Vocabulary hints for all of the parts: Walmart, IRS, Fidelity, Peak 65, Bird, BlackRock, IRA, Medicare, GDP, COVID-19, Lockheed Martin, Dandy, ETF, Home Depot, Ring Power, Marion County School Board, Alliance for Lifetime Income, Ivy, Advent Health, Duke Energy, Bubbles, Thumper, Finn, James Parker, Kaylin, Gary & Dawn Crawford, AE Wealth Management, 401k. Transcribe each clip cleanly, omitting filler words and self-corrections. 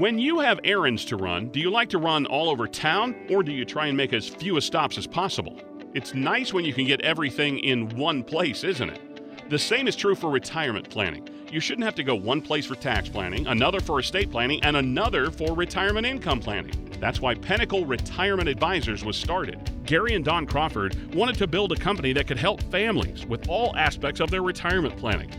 When you have errands to run, do you like to run all over town, or do you try and make as few stops as possible? It's nice when you can get everything in one place, isn't it? The same is true for retirement planning. You shouldn't have to go one place for tax planning, another for estate planning, and another for retirement income planning. That's why Pinnacle Retirement Advisors was started. Gary and Dawn Crawford wanted to build a company that could help families with all aspects of their retirement planning.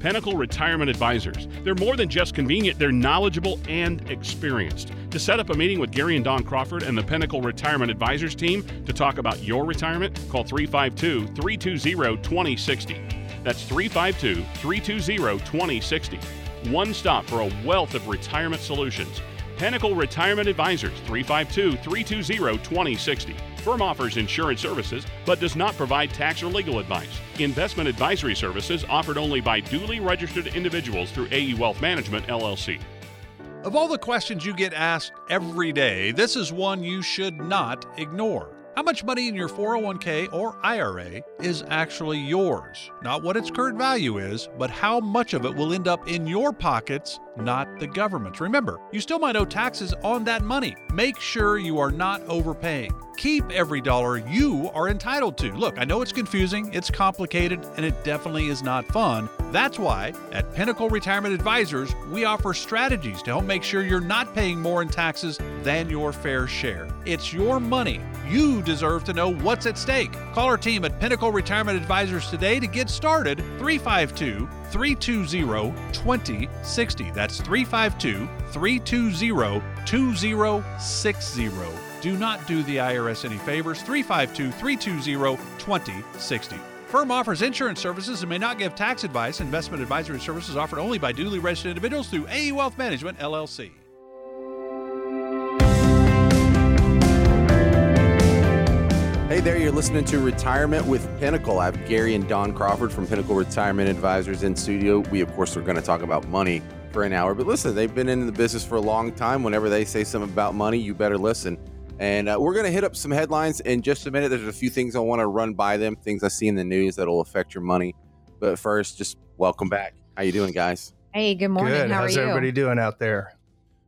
Pinnacle Retirement Advisors. They're more than just convenient, they're knowledgeable and experienced. To set up a meeting with Gary and Dawn Crawford and the Pinnacle Retirement Advisors team to talk about your retirement, call 352-320-2060. That's 352-320-2060. One stop for a wealth of retirement solutions. Pinnacle Retirement Advisors, 352-320-2060. Firm offers insurance services, but does not provide tax or legal advice. Investment advisory services offered only by duly registered individuals through AE Wealth Management, LLC. Of all the questions you get asked every day, this is one you should not ignore. How much money in your 401k or IRA is actually yours? Not what its current value is, but how much of it will end up in your pockets, not the government's. Remember, you still might owe taxes on that money. Make sure you are not overpaying. Keep every dollar you are entitled to. Look, I know it's confusing, it's complicated, and it definitely is not fun. That's why at Pinnacle Retirement Advisors, we offer strategies to help make sure you're not paying more in taxes than your fair share. It's your money. You deserve to know what's at stake. Call our team at Pinnacle Retirement Advisors today to get started. 352-320-2060. That's 352-320-2060. Do not do the IRS any favors. 352-320-2060. Firm offers insurance services and may not give tax advice. Investment advisory services offered only by duly registered individuals through AE Wealth Management, LLC. Hey there, you're listening to Retirement with Pinnacle. I'm Gary and Dawn Crawford from Pinnacle Retirement Advisors in studio. We, of course, are going to talk about money for an hour. But listen, they've been in the business for a long time. Whenever they say something about money, you better listen. And we're going to hit up some headlines in just a minute. There's a few things I want to run by them, things I see in the news that'll affect your money. But first, just welcome back. How you doing, guys? Hey, good morning. Good. How's everybody doing out there?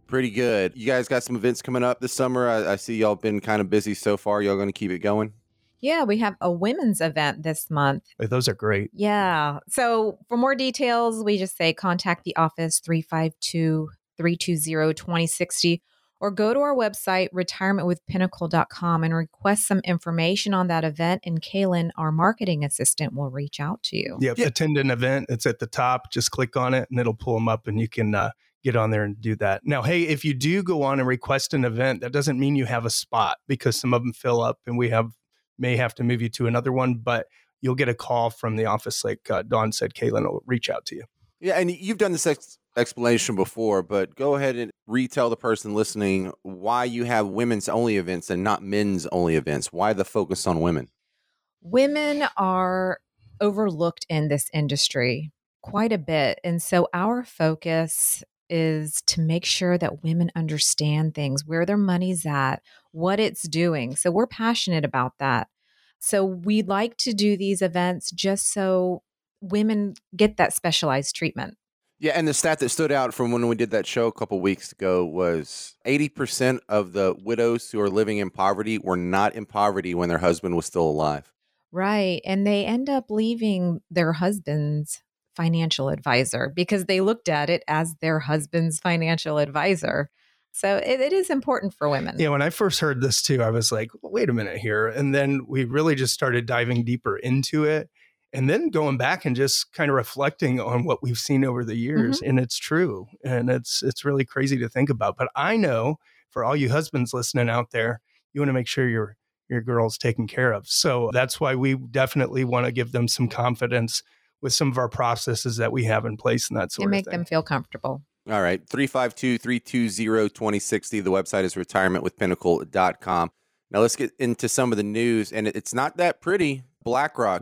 Pretty good. You guys got some events coming up this summer. I see y'all been kind of busy so far. Y'all going to keep it going? Yeah, we have a women's event this month. Those are great. Yeah. So for more details, we just say contact the office 352-320-2060. Or go to our website, retirementwithpinnacle.com, and request some information on that event. And Kaylin, our marketing assistant, will reach out to you. Yep. Attend an event. It's at the top. Just click on it and it'll pull them up and you can get on there and do that. Now, hey, if you do go on and request an event, that doesn't mean you have a spot because some of them fill up and we may have to move you to another one. But you'll get a call from the office. Like Dawn said, Kaylin will reach out to you. Yeah. And you've done this explanation before, but go ahead and retell the person listening why you have women's only events and not men's only events. Why the focus on women? Women are overlooked in this industry quite a bit. And so our focus is to make sure that women understand things, where their money's at, what it's doing. So we're passionate about that. So we like to do these events just so women get that specialized treatment. Yeah, and the stat that stood out from when we did that show a couple of weeks ago was 80% of the widows who are living in poverty were not in poverty when their husband was still alive. Right, and they end up leaving their husband's financial advisor because they looked at it as their husband's financial advisor. So it is important for women. Yeah, when I first heard this too, I was like, well, wait a minute here. And then we really just started diving deeper into it. And then going back and just kind of reflecting on what we've seen over the years. Mm-hmm. And it's true. And it's really crazy to think about. But I know for all you husbands listening out there, you want to make sure your girl's taken care of. So that's why we definitely want to give them some confidence with some of our processes that we have in place and that sort of thing. And make them feel comfortable. All right. 352-320-2060. The website is retirementwithpinnacle.com. Now let's get into some of the news. And it's not that pretty. BlackRock,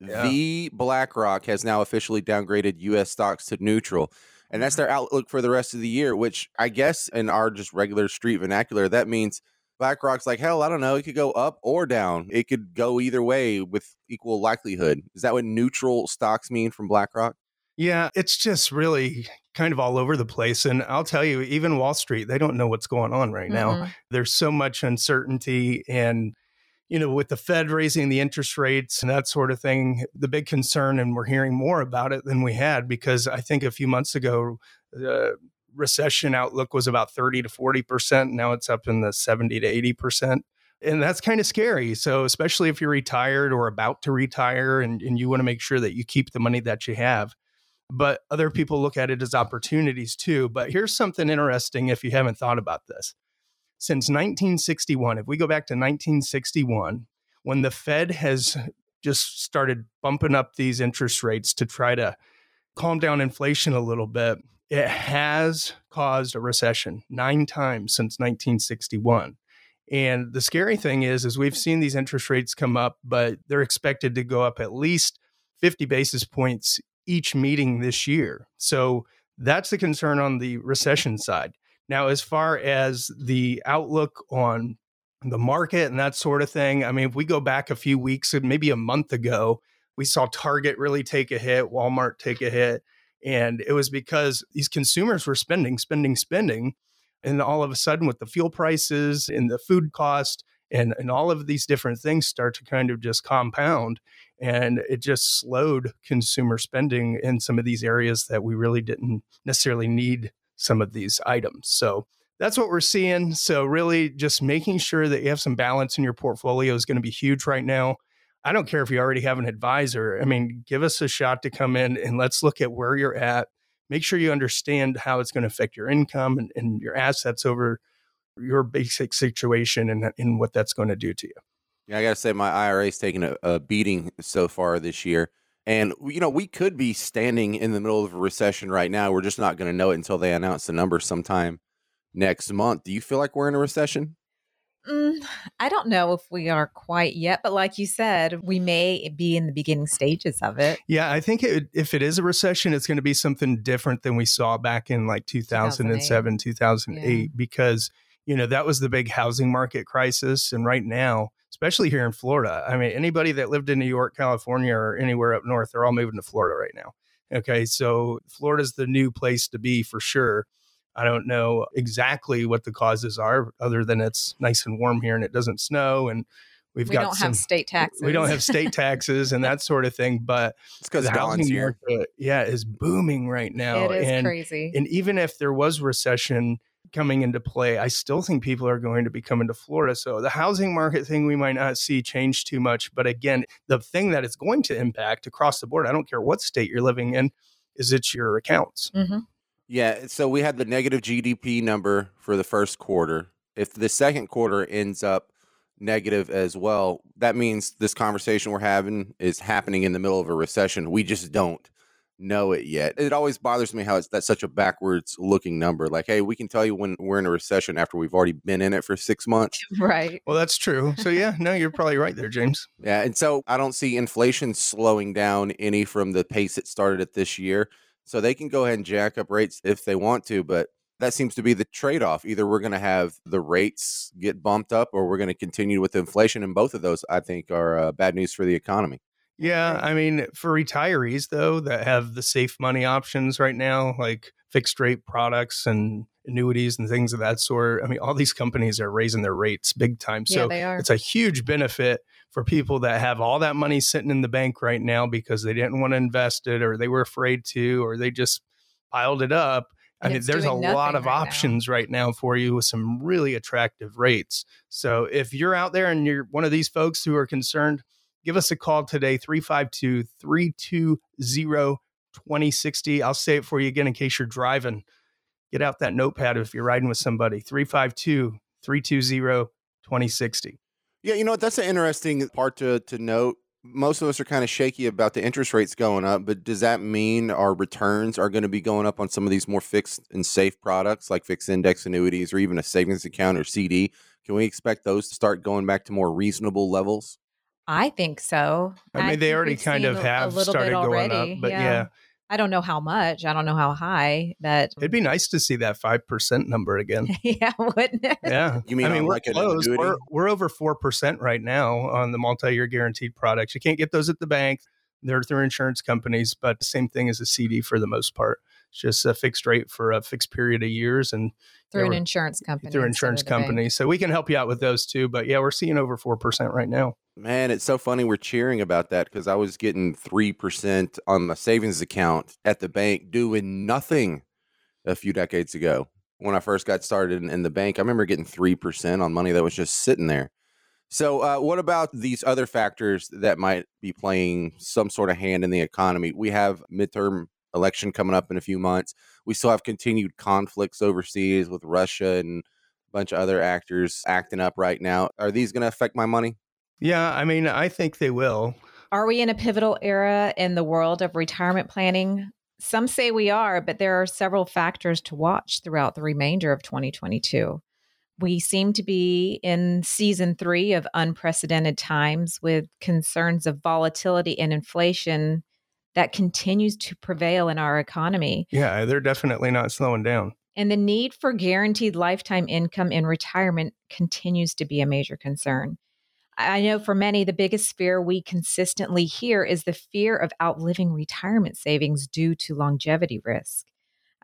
The BlackRock has now officially downgraded U.S. stocks to neutral. And that's their outlook for the rest of the year, which I guess in our just regular street vernacular, that means BlackRock's like, hell, I don't know. It could go up or down. It could go either way with equal likelihood. Is that what neutral stocks mean from BlackRock? Yeah, it's just really kind of all over the place. And I'll tell you, even Wall Street, they don't know what's going on right now. There's so much uncertainty. And, you know, with the Fed raising the interest rates and that sort of thing, the big concern, and we're hearing more about it than we had, because I think a few months ago, the recession outlook was about 30 to 40%. Now it's up in the 70 to 80%. And that's kind of scary. So especially if you're retired or about to retire, and you want to make sure that you keep the money that you have. But other people look at it as opportunities too. But here's something interesting if you haven't thought about this. Since 1961, if we go back to 1961, when the Fed has just started bumping up these interest rates to try to calm down inflation a little bit, it has caused a recession 9 times since 1961. And the scary thing is we've seen these interest rates come up, but they're expected to go up at least 50 basis points each meeting this year. So that's the concern on the recession side. Now, as far as the outlook on the market and that sort of thing, I mean, if we go back a few weeks, maybe a month ago, we saw Target really take a hit, Walmart take a hit. And it was because these consumers were spending. And all of a sudden, with the fuel prices and the food cost and all of these different things start to kind of just compound, and it just slowed consumer spending in some of these areas that we really didn't necessarily need some of these items. So that's what we're seeing. So really just making sure that you have some balance in your portfolio is going to be huge right now. I don't care if you already have an advisor. I mean, give us a shot to come in and let's look at where you're at. Make sure you understand how it's going to affect your income and your assets over your basic situation and what that's going to do to you. Yeah, I got to say my IRA's taking a beating so far this year. And, you know, we could be standing in the middle of a recession right now. We're just not going to know it until they announce the numbers sometime next month. Do you feel like we're in a recession? I don't know if we are quite yet, but like you said, we may be in the beginning stages of it. Yeah, I think if it is a recession, it's going to be something different than we saw back in like 2007, 2008, because, you know, that was the big housing market crisis. And right now, especially here in Florida, I mean, anybody that lived in New York, California, or anywhere up north, they're all moving to Florida right now. Okay, so Florida's the new place to be for sure. I don't know exactly what the causes are, other than it's nice and warm here and it doesn't snow. And we don't have state taxes. We don't have state taxes and that sort of thing. But it's because the housing market is booming right now. It is crazy. And even if there was recession coming into play, I still think people are going to be coming to Florida. So the housing market thing, we might not see change too much. But again, the thing that it's going to impact across the board, I don't care what state you're living in, is it's your accounts. Mm-hmm. Yeah, so we had the negative GDP number for the first quarter. If the second quarter ends up negative as well, that means this conversation we're having is happening in the middle of a recession. We just don't know it yet. It always bothers me how that's such a backwards looking number. Like, hey, we can tell you when we're in a recession after we've already been in it for 6 months. Right. Well, that's true. So yeah, no, you're probably right there, James. Yeah, and so I don't see inflation slowing down any from the pace it started at this year. So they can go ahead and jack up rates if they want to, but that seems to be the trade-off. Either we're going to have the rates get bumped up or we're going to continue with inflation. And both of those, I think, are bad news for the economy. Yeah. I mean, for retirees, though, that have the safe money options right now, like fixed rate products and annuities and things of that sort. I mean, all these companies are raising their rates big time. So it's a huge benefit for people that have all that money sitting in the bank right now because they didn't want to invest it, or they were afraid to, or they just piled it up. I mean, there's a lot of options right now for you with some really attractive rates. So if you're out there and you're one of these folks who are concerned, give us a call today, 352-320-2060. I'll say it for you again in case you're driving. Get out that notepad if you're riding with somebody, 352-320-2060. Yeah, you know, that's an interesting part to note. Most of us are kind of shaky about the interest rates going up, but does that mean our returns are going to be going up on some of these more fixed and safe products like fixed index annuities or even a savings account or CD? Can we expect those to start going back to more reasonable levels? I think so. I mean, they already kind of have started going up, but yeah. I don't know how much. I don't know how high that. It'd be nice to see that 5% number again. Yeah, wouldn't it? Yeah. You mean, I mean, we're like close. We're over 4% right now on the multi-year guaranteed products. You can't get those at the bank. They're through insurance companies, but the same thing as a CD for the most part. It's just a fixed rate for a fixed period of years, and through an insurance company. Through an insurance company. So we can help you out with those too. But yeah, we're seeing over 4% right now. Man, it's so funny we're cheering about that, because I was getting 3% on my savings account at the bank doing nothing a few decades ago. When I first got started in the bank, I remember getting 3% on money that was just sitting there. So what about these other factors that might be playing some sort of hand in the economy? We have midterm election coming up in a few months. We still have continued conflicts overseas with Russia and a bunch of other actors acting up right now. Are these going to affect my money? Yeah, I mean, I think they will. Are we in a pivotal era in the world of retirement planning? Some say we are, but there are several factors to watch throughout the remainder of 2022. We seem to be in season 3 of unprecedented times, with concerns of volatility and inflation that continues to prevail in our economy. Yeah, they're definitely not slowing down. And the need for guaranteed lifetime income in retirement continues to be a major concern. I know for many, the biggest fear we consistently hear is the fear of outliving retirement savings due to longevity risk.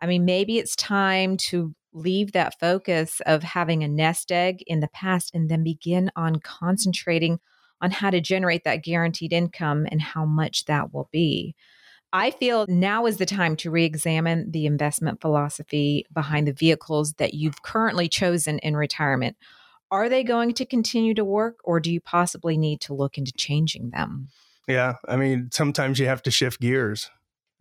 I mean, maybe it's time to leave that focus of having a nest egg in the past and then begin on concentrating on how to generate that guaranteed income and how much that will be. I feel now is the time to re-examine the investment philosophy behind the vehicles that you've currently chosen in retirement. Are they going to continue to work, or do you possibly need to look into changing them? Yeah, I mean, sometimes you have to shift gears.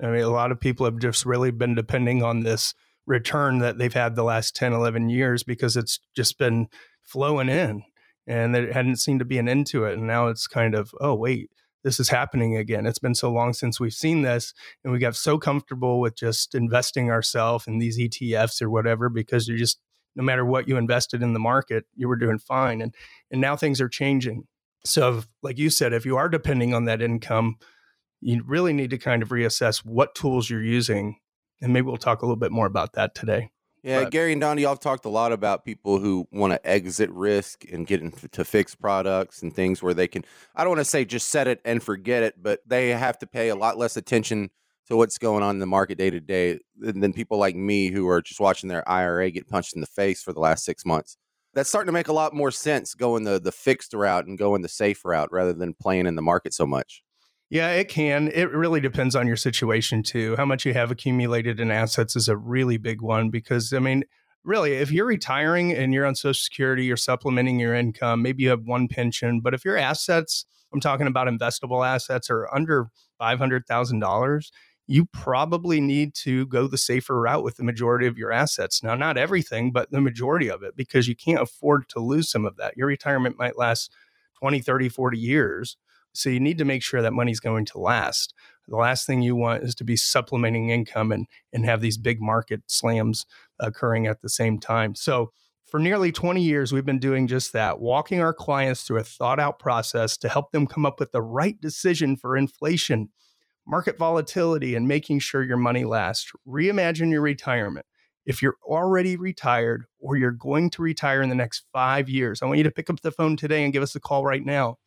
I mean, a lot of people have just really been depending on this return that they've had the last 10, 11 years because it's just been flowing in. And there hadn't seemed to be an end to it. And now it's kind of, oh, wait, this is happening again. It's been so long since we've seen this. And we got so comfortable with just investing ourselves in these ETFs or whatever, because you just, no matter what you invested in the market, you were doing fine. And now things are changing. So if, like you said, if you are depending on that income, you really need to kind of reassess what tools you're using. And maybe we'll talk a little bit more about that today. Yeah, but Gary and Don, y'all have talked a lot about people who want to exit risk and get into fixed products and things where they can, I don't want to say just set it and forget it, but they have to pay a lot less attention to what's going on in the market day to day than people like me who are just watching their IRA get punched in the face for the last 6 months. That's starting to make a lot more sense, going the fixed route and going the safe route rather than playing in the market so much. Yeah, it can. It really depends on your situation too. How much you have accumulated in assets is a really big one, because, I mean, really, if you're retiring and you're on Social Security, you're supplementing your income, maybe you have one pension, but if your assets, I'm talking about investable assets, are under $500,000, you probably need to go the safer route with the majority of your assets. Now, not everything, but the majority of it, because you can't afford to lose some of that. Your retirement might last 20, 30, 40 years. So you need to make sure that money's going to last. The last thing you want is to be supplementing income and have these big market slams occurring at the same time. So for nearly 20 years, we've been doing just that, walking our clients through a thought-out process to help them come up with the right decision for inflation, market volatility, and making sure your money lasts. Reimagine your retirement. If you're already retired or you're going to retire in the next 5 years, I want you to pick up the phone today and give us a call right now.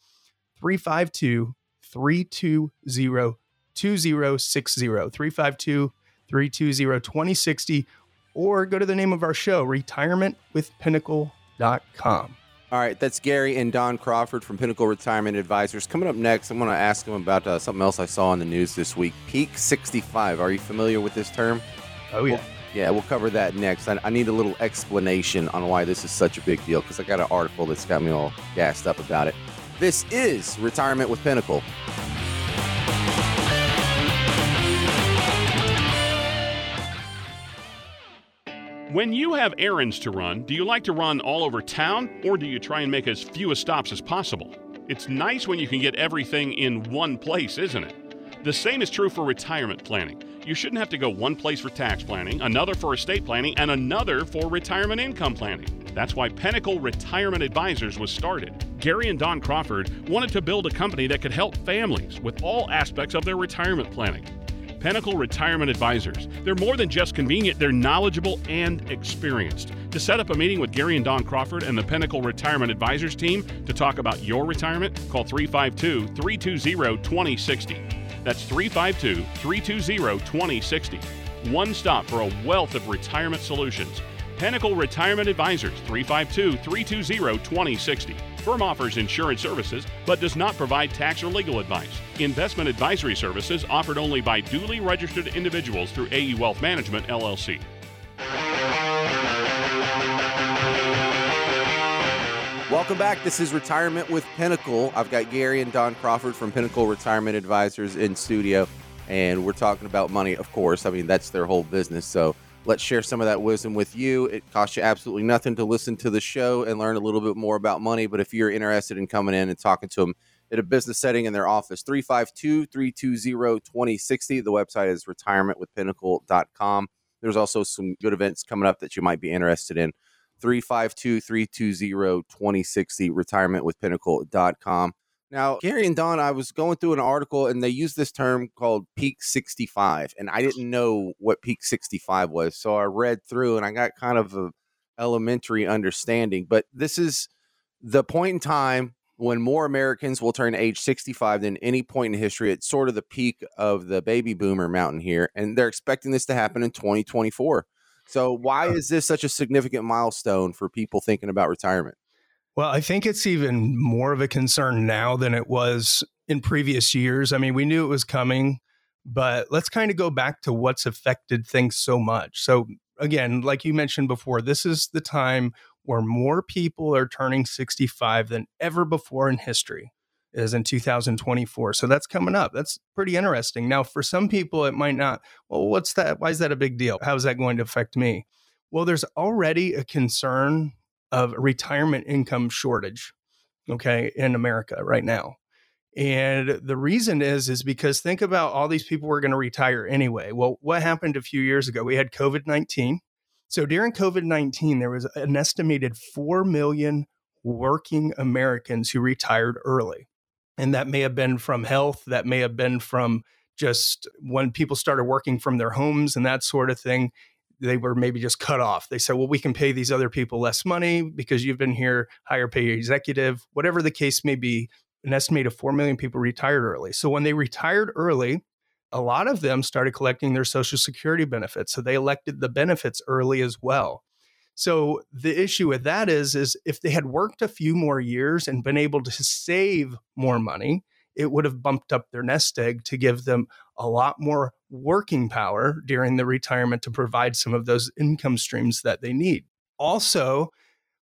352-320-2060, 352-320-2060, or go to the name of our show, retirementwithpinnacle.com. All right, that's Gary and Dawn Crawford from Pinnacle Retirement Advisors. Coming up next, I'm going to ask them about something else I saw on the news this week, Peak 65. Are you familiar with this term? Oh, yeah. Yeah, we'll cover that next. I need a little explanation on why this is such a big deal, because I got an article that's got me all gassed up about it. This is Retirement with Pinnacle. When you have errands to run, do you like to run all over town, or do you try and make as few stops as possible? It's nice when you can get everything in one place, isn't it? The same is true for retirement planning. You shouldn't have to go one place for tax planning, another for estate planning, and another for retirement income planning. That's why Pinnacle Retirement Advisors was started. Gary and Dawn Crawford wanted to build a company that could help families with all aspects of their retirement planning. Pinnacle Retirement Advisors. They're more than just convenient, they're knowledgeable and experienced. To set up a meeting with Gary and Dawn Crawford and the Pinnacle Retirement Advisors team to talk about your retirement, call 352-320-2060. That's 352-320-2060. One stop for a wealth of retirement solutions. Pinnacle Retirement Advisors, 352-320-2060. Firm offers insurance services, but does not provide tax or legal advice. Investment advisory services offered only by duly registered individuals through AE Wealth Management, LLC. Welcome back. This is Retirement with Pinnacle. I've got Gary and Dawn Crawford from Pinnacle Retirement Advisors in studio, and we're talking about money, of course. I mean, that's their whole business, so let's share some of that wisdom with you. It costs you absolutely nothing to listen to the show and learn a little bit more about money, but if you're interested in coming in and talking to them at a business setting in their office, 352-320-2060. The website is retirementwithpinnacle.com. There's also some good events coming up that you might be interested in. 352-320-2060, retirementwithpinnacle.com. Now, Gary and Dawn, I was going through an article, and they used this term called Peak 65, and I didn't know what Peak 65 was, so I read through, and I got kind of an elementary understanding, but this is the point in time when more Americans will turn age 65 than any point in history. It's sort of the peak of the baby boomer mountain here, and they're expecting this to happen in 2024. So why is this such a significant milestone for people thinking about retirement? Well, I think it's even more of a concern now than it was in previous years. I mean, we knew it was coming, but let's kind of go back to what's affected things so much. So again, like you mentioned before, this is the time where more people are turning 65 than ever before in history, is in 2024. So that's coming up. That's pretty interesting. Now, for some people, it might not. Well, what's that? Why is that a big deal? How is that going to affect me? Well, there's already a concern of retirement income shortage, okay, in America right now. And the reason is because think about all these people were going to retire anyway. Well, what happened a few years ago? We had COVID-19. So during COVID-19, there was an estimated 4 million working Americans who retired early. And that may have been from health, that may have been from just when people started working from their homes and that sort of thing. They were maybe just cut off. They said, well, we can pay these other people less money because you've been here, higher pay executive, whatever the case may be. An estimated 4 million people retired early. So when they retired early, a lot of them started collecting their Social Security benefits. So they elected the benefits early as well. So the issue with that is if they had worked a few more years and been able to save more money, it would have bumped up their nest egg to give them a lot more working power during the retirement to provide some of those income streams that they need. Also,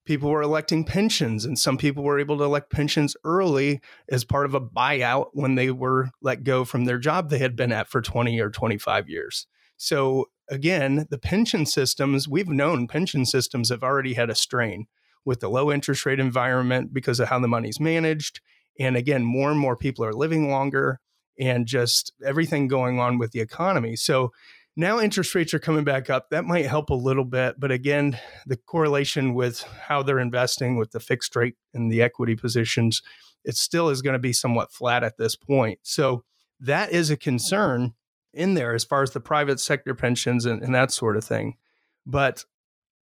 people were electing pensions, and some people were able to elect pensions early as part of a buyout when they were let go from their job they had been at for 20 or 25 years. So again, the pension systems, we've known pension systems have already had a strain with the low interest rate environment because of how the money's managed. And again, more and more people are living longer and just everything going on with the economy. So now interest rates are coming back up. That might help a little bit. But again, the correlation with how they're investing with the fixed rate and the equity positions, it still is going to be somewhat flat at this point. So that is a concern in there as far as the private sector pensions and that sort of thing. But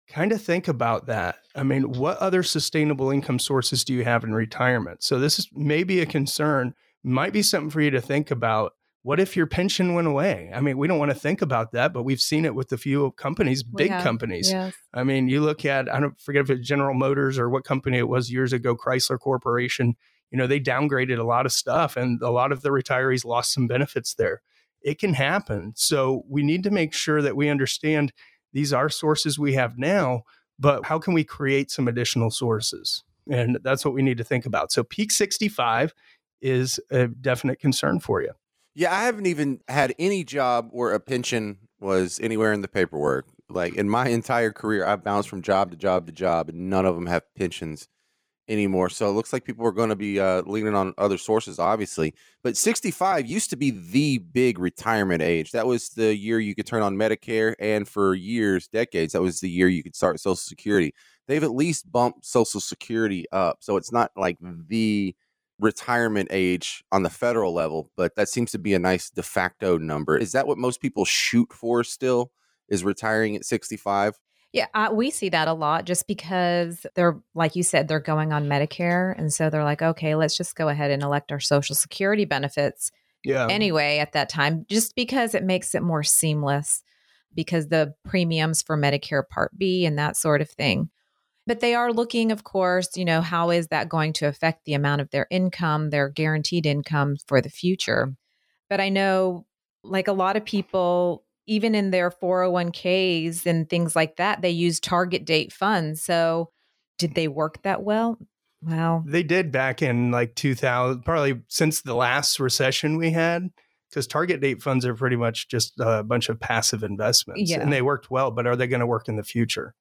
kind of think about that. I mean, what other sustainable income sources do you have in retirement? So this is maybe a concern, might be something for you to think about. What if your pension went away? I mean, we don't want to think about that, but we've seen it with a few companies, big companies. Yes. I mean, you look at, I don't forget if it's General Motors or what company it was years ago, Chrysler Corporation, you know, they downgraded a lot of stuff and a lot of the retirees lost some benefits there. It can happen. So we need to make sure that we understand these are sources we have now, but how can we create some additional sources? And that's what we need to think about. So Peak 65 is a definite concern for you. Yeah, I haven't even had any job where a pension was anywhere in the paperwork. Like in my entire career, I've bounced from job to job to job, and none of them have pensions anymore. So it looks like people are going to be leaning on other sources, obviously. But 65 used to be the big retirement age. That was the year you could turn on Medicare. And for years, decades, that was the year you could start Social Security. They've at least bumped Social Security up. So it's not like the retirement age on the federal level, but that seems to be a nice de facto number. Is that what most people shoot for still, is retiring at 65? Yeah, we see that a lot just because they're, like you said, they're going on Medicare. And so they're like, okay, let's just go ahead and elect our Social Security benefits anyway at that time, just because it makes it more seamless. because the premiums for Medicare Part B and that sort of thing. But they are looking, of course, you know, how is that going to affect the amount of their income, their guaranteed income for the future? But I know like a lot of people, even in their 401ks and things like that, they use target date funds. So did they work that well? Wow. They did back in like 2000, probably since the last recession we had, because target date funds are pretty much just a bunch of passive investments and they worked well, but are they going to work in the future?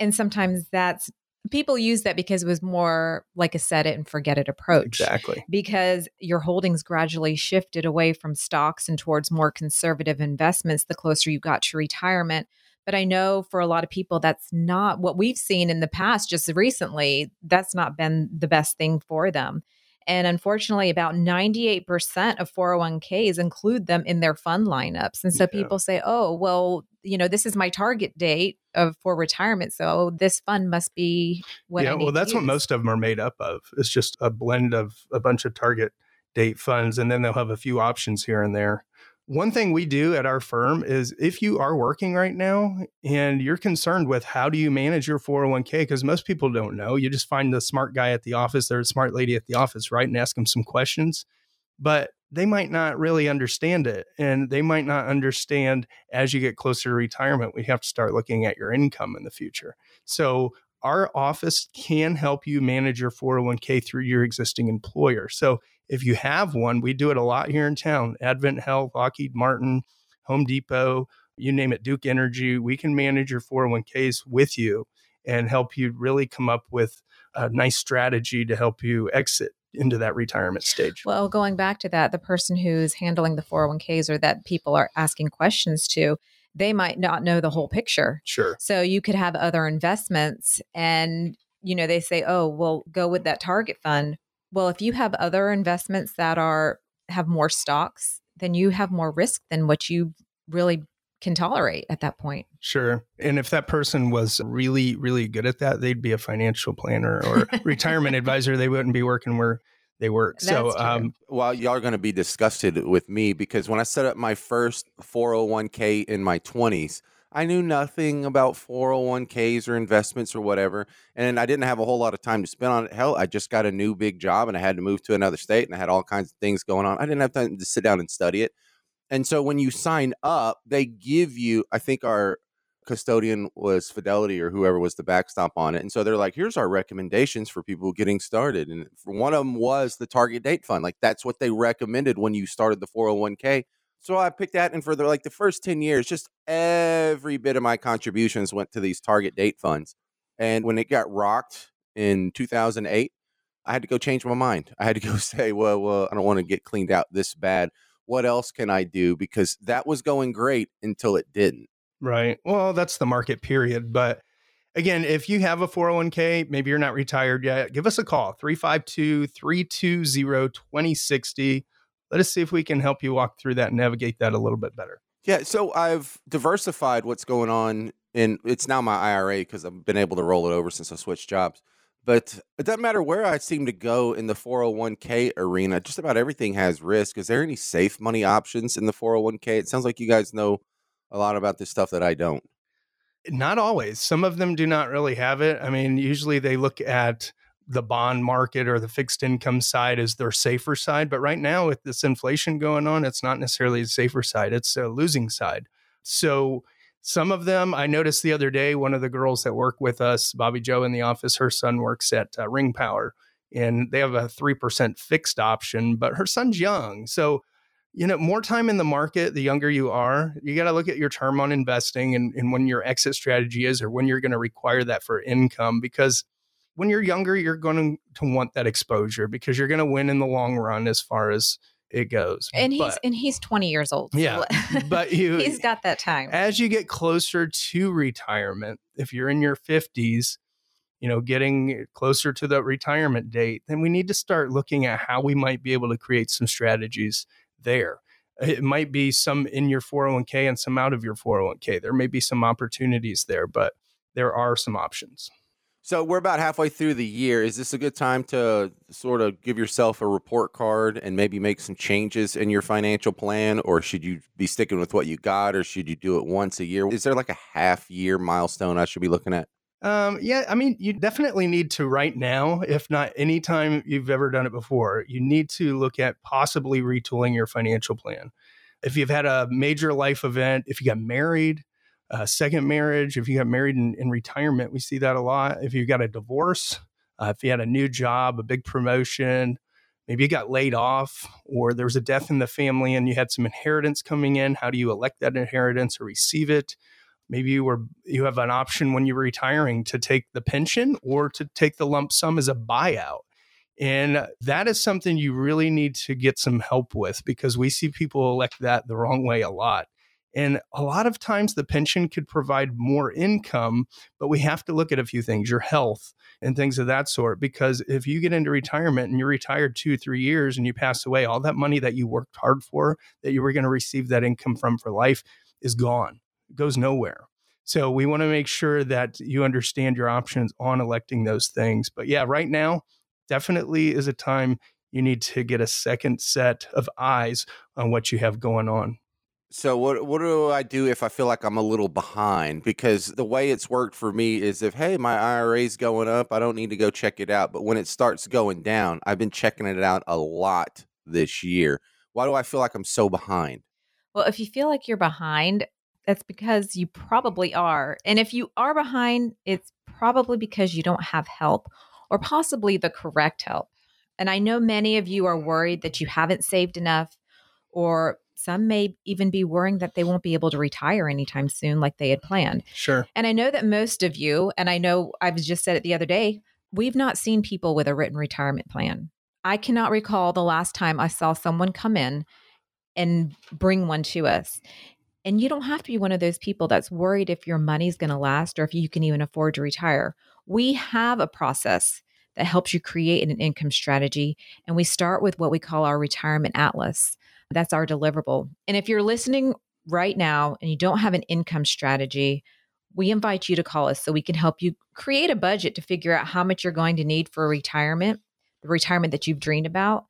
And sometimes that's, people use that because it was more like a set it and forget it approach. Exactly. Because your holdings gradually shifted away from stocks and towards more conservative investments the closer you got to retirement. But I know for a lot of people, that's not what we've seen in the past, just recently, that's not been the best thing for them. And unfortunately, about 98% of 401ks include them in their fund lineups. And so people say, oh, well, you know, this is my target date for retirement. So this fund must be what I need well, that's to use. What most of them are made up of. It's just a blend of a bunch of target date funds. And then they'll have a few options here and there. One thing we do at our firm is if you are working right now and you're concerned with how do you manage your 401k, because most people don't know, you just find the smart guy at the office or the smart lady at the office, right? And ask them some questions, but they might not really understand it. And they might not understand as you get closer to retirement, we have to start looking at your income in the future. So our office can help you manage your 401k through your existing employer. So if you have one, we do it a lot here in town. Advent Health, Lockheed Martin, Home Depot, you name it, Duke Energy. We can manage your 401ks with you and help you really come up with a nice strategy to help you exit into that retirement stage. Well, going back to that, the person who's handling the 401ks or that people are asking questions to, they might not know the whole picture. Sure. So you could have other investments and, you know, they say, oh, well, go with that target fund. Well, if you have other investments that are have more stocks, then you have more risk than what you really can tolerate at that point. Sure. And if that person was really, really good at that, they'd be a financial planner or retirement advisor. They wouldn't be working where they work. That's so, well, y'all are going to be disgusted with me because when I set up my first 401k in my 20s, I knew nothing about 401ks or investments or whatever. And I didn't have a whole lot of time to spend on it. Hell, I just got a new big job and I had to move to another state and I had all kinds of things going on. I didn't have time to sit down and study it. And so when you sign up, they give you, I think our custodian was Fidelity or whoever was the backstop on it. And so they're like, here's our recommendations for people getting started. And one of them was the target date fund. Like that's what they recommended when you started the 401k. So I picked that, and for the first 10 years, just every bit of my contributions went to these target date funds. And when it got rocked in 2008, I had to go change my mind. I had to go say, well, I don't want to get cleaned out this bad. What else can I do? Because that was going great until it didn't. Right. Well, that's the market period. But again, if you have a 401k, maybe you're not retired yet, give us a call, 352-320-2060. Let us see if we can help you walk through that and navigate that a little bit better. Yeah. So I've diversified what's going on, and it's now my IRA because I've been able to roll it over since I switched jobs. But it doesn't matter where I seem to go in the 401k arena. Just about everything has risk. Is there any safe money options in the 401k? It sounds like you guys know a lot about this stuff that I don't. Not always. Some of them do not really have it. I mean, usually they look at the bond market or the fixed income side is their safer side. But right now with this inflation going on, it's not necessarily the safer side. It's a losing side. So some of them, I noticed the other day, one of the girls that work with us, Bobby Joe in the office, her son works at Ring Power and they have a 3% fixed option, but her son's young. So, you know, more time in the market, the younger you are, you got to look at your term on investing and when your exit strategy is, or when you're going to require that for income, because when you're younger, you're going to want that exposure because you're going to win in the long run as far as it goes. And he's 20 years old. Yeah, so but he's got that time. As you get closer to retirement, if you're in your 50s, you know, getting closer to the retirement date, then we need to start looking at how we might be able to create some strategies there. It might be some in your 401k and some out of your 401k. There may be some opportunities there, but there are some options. So we're about halfway through the year. Is this a good time to sort of give yourself a report card and maybe make some changes in your financial plan? Or should you be sticking with what you got? Or should you do it once a year? Is there like a half year milestone I should be looking at? Yeah, I mean, you definitely need to right now, if not any time you've ever done it before, you need to look at possibly retooling your financial plan. If you've had a major life event, if you got married, second marriage, if you got married in retirement, we see that a lot. If you got a divorce, if you had a new job, a big promotion, maybe you got laid off, or there was a death in the family and you had some inheritance coming in. How do you elect that inheritance or receive it? Maybe you have an option when you're retiring to take the pension or to take the lump sum as a buyout. And that is something you really need to get some help with, because we see people elect that the wrong way a lot. And a lot of times the pension could provide more income, but we have to look at a few things, your health and things of that sort. Because if you get into retirement and you're retired 2-3 years and you pass away, all that money that you worked hard for, that you were going to receive that income from for life, is gone. It goes nowhere. So we want to make sure that you understand your options on electing those things. But yeah, right now definitely is a time you need to get a second set of eyes on what you have going on. So what do I do if I feel like I'm a little behind? Because the way it's worked for me is if, hey, my IRA's going up, I don't need to go check it out. But when it starts going down, I've been checking it out a lot this year. Why do I feel like I'm so behind? Well, if you feel like you're behind, that's because you probably are. And if you are behind, it's probably because you don't have help, or possibly the correct help. And I know many of you are worried that you haven't saved enough, or some may even be worrying that they won't be able to retire anytime soon like they had planned. Sure. And I know that most of you, and I know I was just said it the other day, we've not seen people with a written retirement plan. I cannot recall the last time I saw someone come in and bring one to us. And you don't have to be one of those people that's worried if your money's going to last or if you can even afford to retire. We have a process that helps you create an income strategy. And we start with what we call our retirement atlas. That's our deliverable. And if you're listening right now and you don't have an income strategy, we invite you to call us so we can help you create a budget to figure out how much you're going to need for retirement, the retirement that you've dreamed about,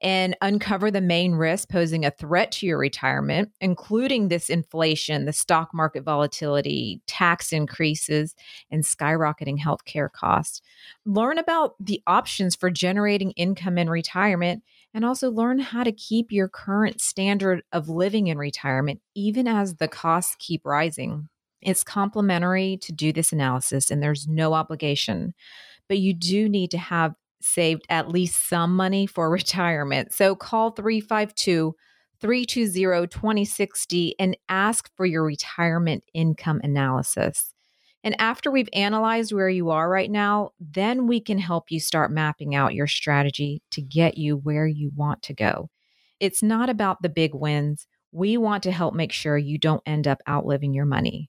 and uncover the main risks posing a threat to your retirement, including this inflation, the stock market volatility, tax increases, and skyrocketing healthcare costs. Learn about the options for generating income in retirement, and also learn how to keep your current standard of living in retirement, even as the costs keep rising. It's complimentary to do this analysis, and there's no obligation, but you do need to have saved at least some money for retirement. So call 352-320-2060 and ask for your retirement income analysis. And after we've analyzed where you are right now, then we can help you start mapping out your strategy to get you where you want to go. It's not about the big wins. We want to help make sure you don't end up outliving your money.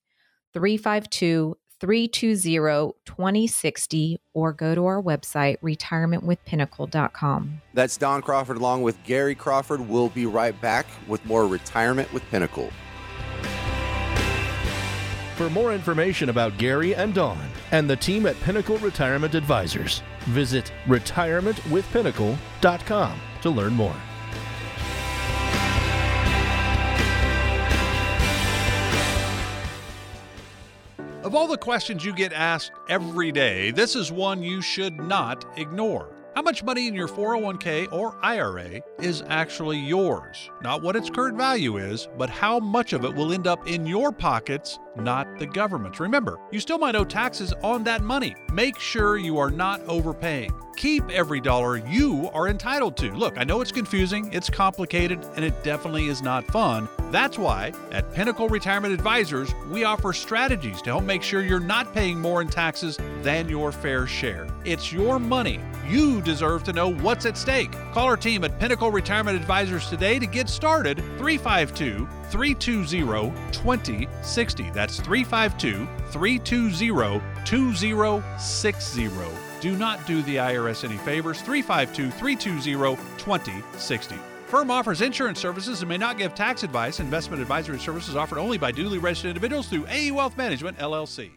352-320-2060, or go to our website, retirementwithpinnacle.com. That's Dawn Crawford along with Gary Crawford. We'll be right back with more Retirement with Pinnacle. For more information about Gary and Dawn and the team at Pinnacle Retirement Advisors, visit retirementwithpinnacle.com to learn more. Of all the questions you get asked every day, this is one you should not ignore. How much money in your 401k or IRA is actually yours? Not what its current value is, but how much of it will end up in your pockets, not the government's. Remember, you still might owe taxes on that money. Make sure you are not overpaying. Keep every dollar you are entitled to. Look, I know it's confusing, it's complicated, and it definitely is not fun. That's why at Pinnacle Retirement Advisors, we offer strategies to help make sure you're not paying more in taxes than your fair share. It's your money. You deserve to know what's at stake. Call our team at Pinnacle Retirement Advisors today to get started. 352-320-2060. That's 352-320-2060. Do not do the IRS any favors. 352-320-2060. Firm offers insurance services and may not give tax advice. Investment advisory services offered only by duly registered individuals through AE Wealth Management, LLC.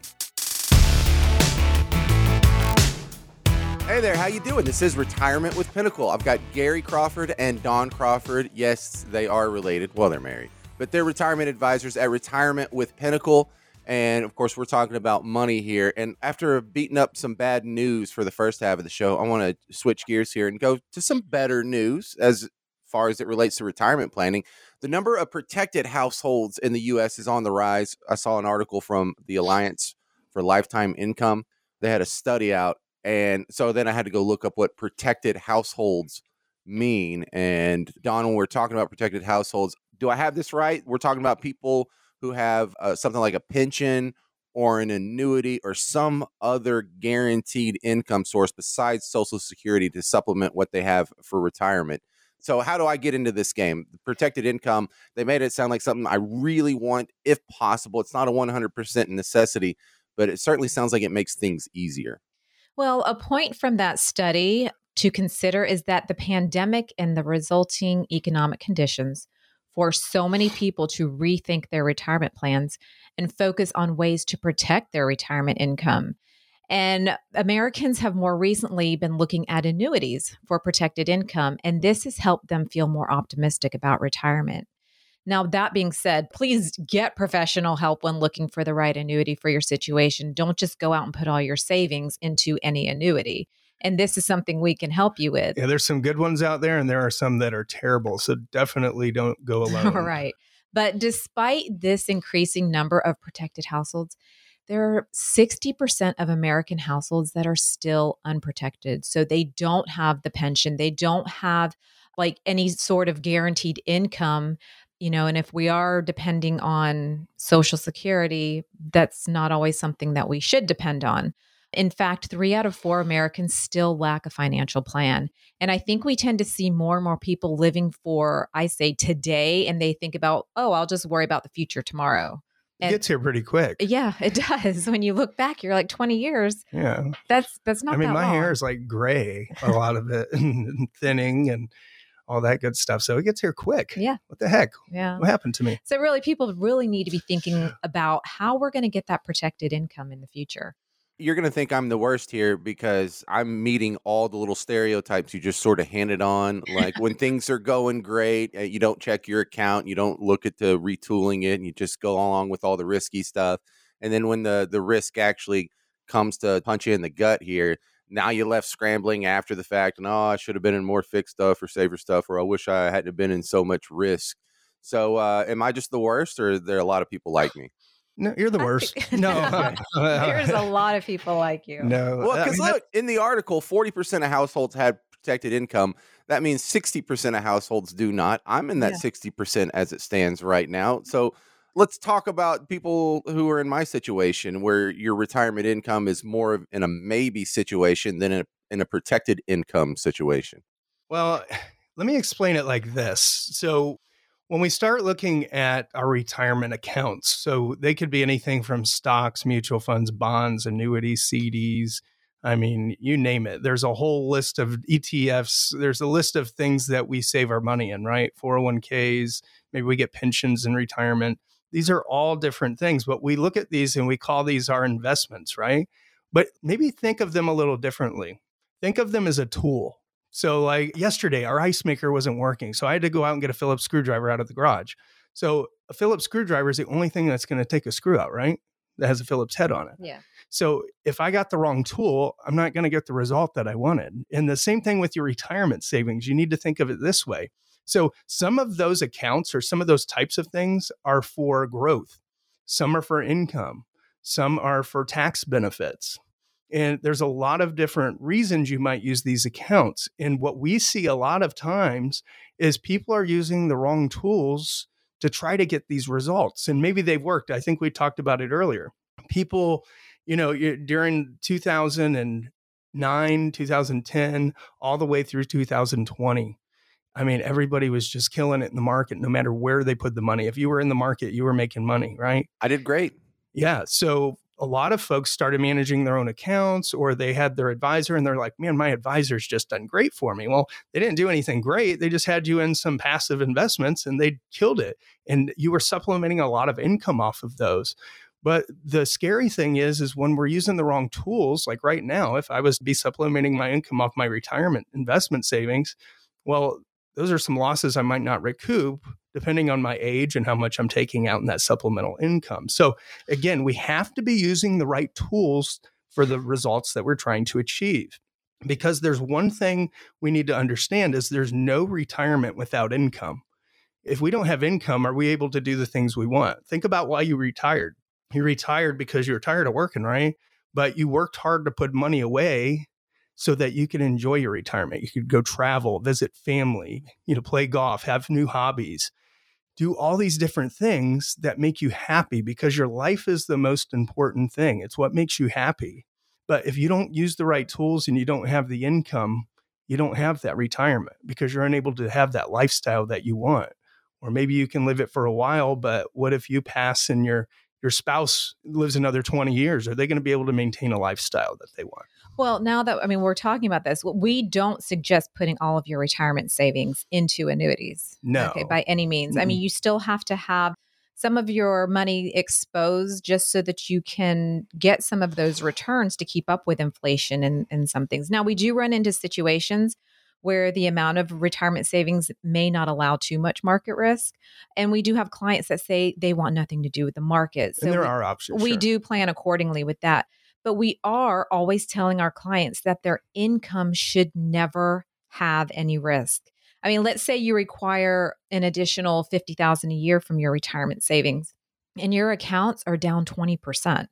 Hey there, how you doing? This is Retirement with Pinnacle. I've got Gary Crawford and Dawn Crawford. Yes, they are related. Well, they're married. But they're retirement advisors at Retirement with Pinnacle. And, of course, we're talking about money here. And after beating up some bad news for the first half of the show, I want to switch gears here and go to some better news as far as it relates to retirement planning. The number of protected households in the U.S. is on the rise. I saw an article from the Alliance for Lifetime Income. They had a study out. And so then I had to go look up what protected households mean. And Don, when we're talking about protected households, do I have this right? We're talking about people who have something like a pension or an annuity or some other guaranteed income source besides Social Security to supplement what they have for retirement. So how do I get into this game? Protected income, they made it sound like something I really want, if possible. It's not a 100% necessity, but it certainly sounds like it makes things easier. Well, a point from that study to consider is that the pandemic and the resulting economic conditions forced so many people to rethink their retirement plans and focus on ways to protect their retirement income. And Americans have more recently been looking at annuities for protected income, and this has helped them feel more optimistic about retirement. Now, that being said, please get professional help when looking for the right annuity for your situation. Don't just go out and put all your savings into any annuity. And this is something we can help you with. Yeah, there's some good ones out there and there are some that are terrible. So definitely don't go alone. All right. But despite this increasing number of protected households, there are 60% of American households that are still unprotected. So they don't have the pension. They don't have like any sort of guaranteed income. You know, and if we are depending on Social Security, that's not always something that we should depend on. In fact, 3 out of 4 Americans still lack a financial plan. And I think we tend to see more and more people living for, I say, today, and they think about, oh, I'll just worry about the future tomorrow. It gets here pretty quick. Yeah, it does. When you look back, you're like 20 years. Yeah. That's not that long. I mean, my hair is like gray, a lot of it, and thinning and all that good stuff. So it gets here quick. Yeah. What the heck? Yeah. What happened to me? So really, people really need to be thinking about how we're going to get that protected income in the future. You're going to think I'm the worst here because I'm meeting all the little stereotypes you just sort of handed on. Like when things are going great, you don't check your account, you don't look at the retooling it, and you just go along with all the risky stuff. And then when the risk actually comes to punch you in the gut here, now you're left scrambling after the fact, and I should have been in more fixed stuff or safer stuff, or I wish I hadn't been in so much risk. So am I just the worst, or are there a lot of people like me? No, you're the worst. No. There's a lot of people like you. No. Well, because look, in the article, 40% of households had protected income. That means 60% of households do not. I'm in that 60% as it stands right now. So let's talk about people who are in my situation where your retirement income is more of in a maybe situation than in a protected income situation. Well, let me explain it like this. So when we start looking at our retirement accounts, so they could be anything from stocks, mutual funds, bonds, annuities, CDs. I mean, you name it. There's a whole list of ETFs. There's a list of things that we save our money in, right? 401ks, maybe we get pensions in retirement. These are all different things, but we look at these and we call these our investments, right? But maybe think of them a little differently. Think of them as a tool. So like yesterday, our ice maker wasn't working. So I had to go out and get a Phillips screwdriver out of the garage. So a Phillips screwdriver is the only thing that's going to take a screw out, right? That has a Phillips head on it. Yeah. So if I got the wrong tool, I'm not going to get the result that I wanted. And the same thing with your retirement savings. You need to think of it this way. So some of those accounts or some of those types of things are for growth. Some are for income. Some are for tax benefits. And there's a lot of different reasons you might use these accounts. And what we see a lot of times is people are using the wrong tools to try to get these results. And maybe they've worked. I think we talked about it earlier. People, you know, during 2009, 2010, all the way through 2020, I mean, everybody was just killing it in the market, no matter where they put the money. If you were in the market, you were making money, right? I did great. Yeah. So a lot of folks started managing their own accounts, or they had their advisor and they're like, man, my advisor's just done great for me. Well, they didn't do anything great. They just had you in some passive investments and they killed it. And you were supplementing a lot of income off of those. But the scary thing is when we're using the wrong tools, like right now, if I was to be supplementing my income off my retirement investment savings, well, those are some losses I might not recoup depending on my age and how much I'm taking out in that supplemental income. So again, we have to be using the right tools for the results that we're trying to achieve. Because there's one thing we need to understand is there's no retirement without income. If we don't have income, are we able to do the things we want? Think about why you retired. You retired because you were tired of working, right? But you worked hard to put money away so that you can enjoy your retirement. You could go travel, visit family, play golf, have new hobbies, do all these different things that make you happy because your life is the most important thing. It's what makes you happy. But if you don't use the right tools and you don't have the income, you don't have that retirement because you're unable to have that lifestyle that you want. Or maybe you can live it for a while, but what if you pass and your spouse lives another 20 years? Are they going to be able to maintain a lifestyle that they want? Well, now that, we're talking about this, we don't suggest putting all of your retirement savings into annuities. No. Okay, by any means. Mm-hmm. You still have to have some of your money exposed just so that you can get some of those returns to keep up with inflation and some things. Now, we do run into situations where the amount of retirement savings may not allow too much market risk. And we do have clients that say they want nothing to do with the market. So there are options. We do plan accordingly with that. But we are always telling our clients that their income should never have any risk. Let's say you require an additional $50,000 a year from your retirement savings and your accounts are down 20%.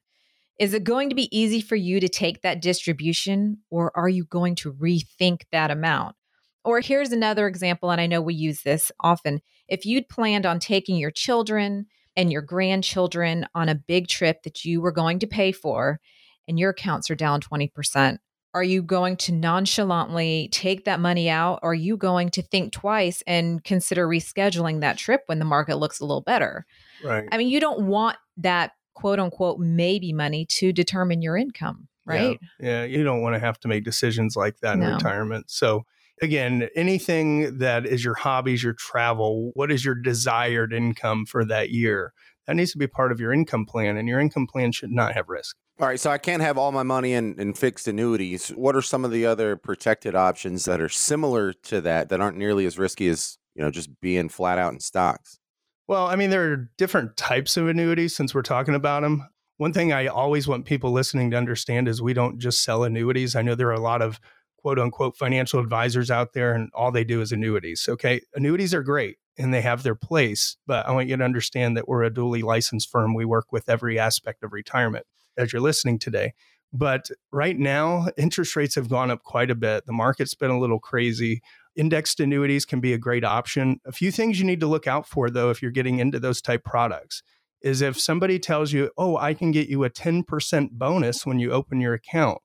Is it going to be easy for you to take that distribution, or are you going to rethink that amount? Or here's another example, and I know we use this often. If you'd planned on taking your children and your grandchildren on a big trip that you were going to pay for, and your accounts are down 20%, are you going to nonchalantly take that money out? Or are you going to think twice and consider rescheduling that trip when the market looks a little better? Right. You don't want that quote unquote maybe money to determine your income, right? Yeah, you don't want to have to make decisions like that in retirement. So again, anything that is your hobbies, your travel, what is your desired income for that year? That needs to be part of your income plan, and your income plan should not have risk. All right, so I can't have all my money in fixed annuities. What are some of the other protected options that are similar to that aren't nearly as risky as, just being flat out in stocks? Well, there are different types of annuities since we're talking about them. One thing I always want people listening to understand is we don't just sell annuities. I know there are a lot of quote unquote financial advisors out there and all they do is annuities. Okay. Annuities are great and they have their place, but I want you to understand that we're a dually licensed firm. We work with every aspect of retirement as you're listening today. But right now, interest rates have gone up quite a bit. The market's been a little crazy. Indexed annuities can be a great option. A few things you need to look out for, though, if you're getting into those type products, is if somebody tells you, oh, I can get you a 10% bonus when you open your account.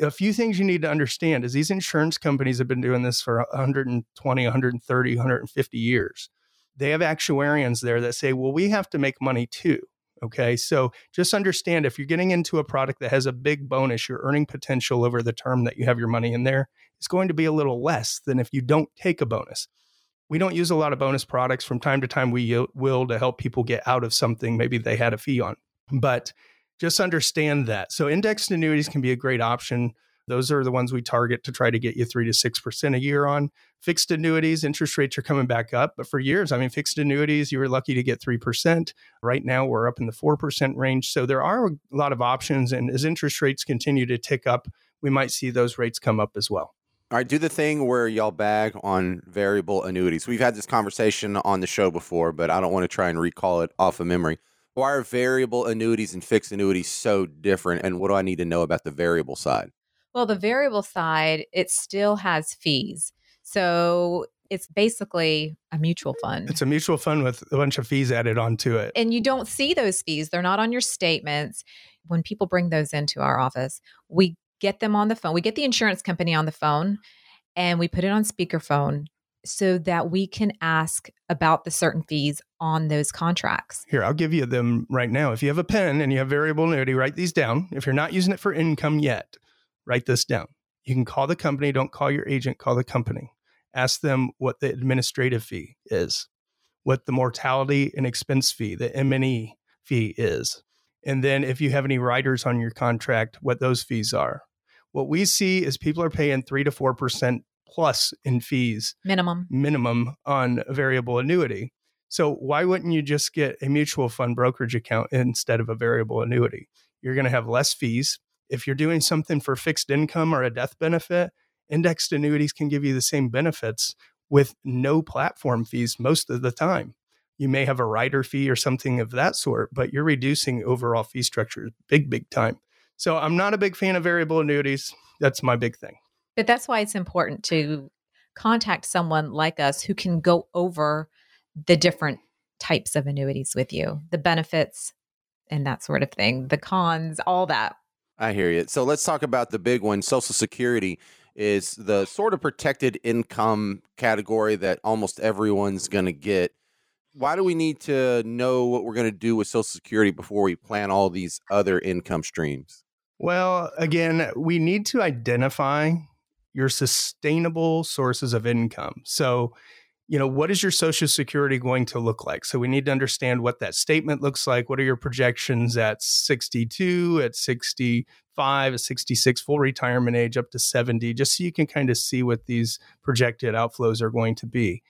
A few things you need to understand is these insurance companies have been doing this for 120, 130, 150 years. They have actuarians there that say, well, we have to make money too. Okay, so just understand if you're getting into a product that has a big bonus, your earning potential over the term that you have your money in there is going to be a little less than if you don't take a bonus. We don't use a lot of bonus products. From time to time, we will to help people get out of something maybe they had a fee on. But just understand that. So indexed annuities can be a great option. Those are the ones we target to try to get you 3 to 6% a year on. Fixed annuities, interest rates are coming back up. But for years, fixed annuities, you were lucky to get 3%. Right now, we're up in the 4% range. So there are a lot of options. And as interest rates continue to tick up, we might see those rates come up as well. All right, do the thing where y'all bag on variable annuities. We've had this conversation on the show before, but I don't want to try and recall it off of memory. Why are variable annuities and fixed annuities so different? And what do I need to know about the variable side? Well, the variable side, it still has fees. So it's basically a mutual fund. It's a mutual fund with a bunch of fees added onto it. And you don't see those fees. They're not on your statements. When people bring those into our office, we get them on the phone. We get the insurance company on the phone and we put it on speakerphone so that we can ask about the certain fees on those contracts. Here, I'll give you them right now. If you have a pen and you have variable annuity, write these down. If you're not using it for income yet, write this down. You can call the company. Don't call your agent. Call the company. Ask them what the administrative fee is, what the mortality and expense fee, the M&E fee is. And then if you have any riders on your contract, what those fees are. What we see is people are paying 3 to 4% plus in fees. Minimum on a variable annuity. So why wouldn't you just get a mutual fund brokerage account instead of a variable annuity? You're going to have less fees. If you're doing something for fixed income or a death benefit, indexed annuities can give you the same benefits with no platform fees most of the time. You may have a rider fee or something of that sort, but you're reducing overall fee structure big time. So I'm not a big fan of variable annuities. That's my big thing. But that's why it's important to contact someone like us who can go over the different types of annuities with you, the benefits and that sort of thing, the cons, all that. I hear you. So let's talk about the big one. Social Security is the sort of protected income category that almost everyone's going to get. Why do we need to know what we're going to do with Social Security before we plan all these other income streams? Well, again, we need to identify your sustainable sources of income. So, you know, what is your Social Security going to look like? So we need to understand what that statement looks like. What are your projections at 62, at 65, at 66, full retirement age, up to 70, just so you can kind of see what these projected outflows are going to be.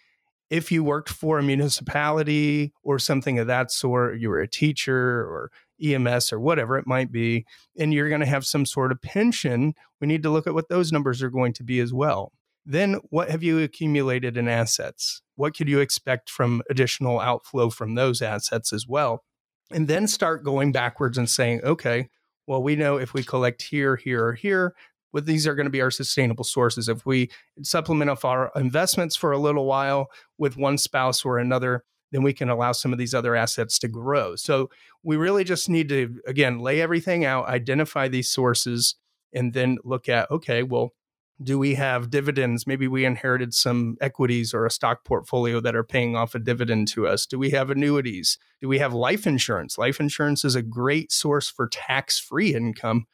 If you worked for a municipality or something of that sort, you were a teacher or EMS or whatever it might be, and you're going to have some sort of pension, we need to look at what those numbers are going to be as well. Then what have you accumulated in assets? What could you expect from additional outflow from those assets as well? And then start going backwards and saying, okay, well, we know if we collect here, here, or here, well, these are going to be our sustainable sources. If we supplement off our investments for a little while with one spouse or another, then we can allow some of these other assets to grow. So we really just need to, again, lay everything out, identify these sources, and then look at, okay, well, do we have dividends? Maybe we inherited some equities or a stock portfolio that are paying off a dividend to us. Do we have annuities? Do we have life insurance? Life insurance is a great source for tax-free income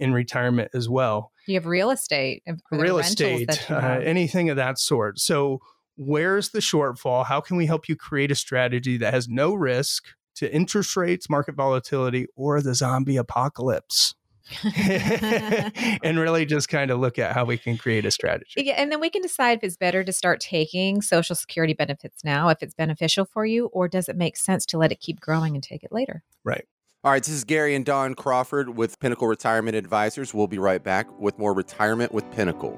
in retirement as well. Do you have real estate? Real estate, anything of that sort. So where's the shortfall? How can we help you create a strategy that has no risk to interest rates, market volatility, or the zombie apocalypse? And really just kind of look at how we can create a strategy. Yeah, and then we can decide if it's better to start taking Social Security benefits now, if it's beneficial for you, or does it make sense to let it keep growing and take it later? Right. All right. This is Gary and Dawn Crawford with Pinnacle Retirement Advisors. We'll be right back with more Retirement with Pinnacle.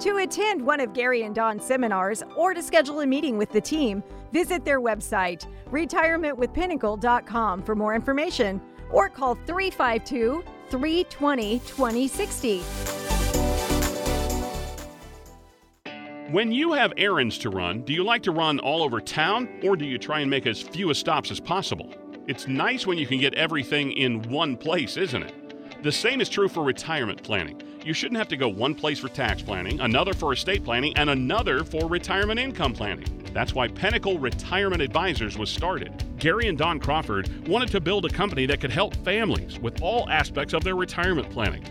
To attend one of Gary and Dawn's seminars or to schedule a meeting with the team, visit their website, retirementwithpinnacle.com, for more information. Or call 352-320-2060. When you have errands to run, do you like to run all over town, or do you try and make as few stops as possible? It's nice when you can get everything in one place, isn't it? The same is true for retirement planning. You shouldn't have to go one place for tax planning, another for estate planning, and another for retirement income planning. That's why Pinnacle Retirement Advisors was started. Gary and Dawn Crawford wanted to build a company that could help families with all aspects of their retirement planning.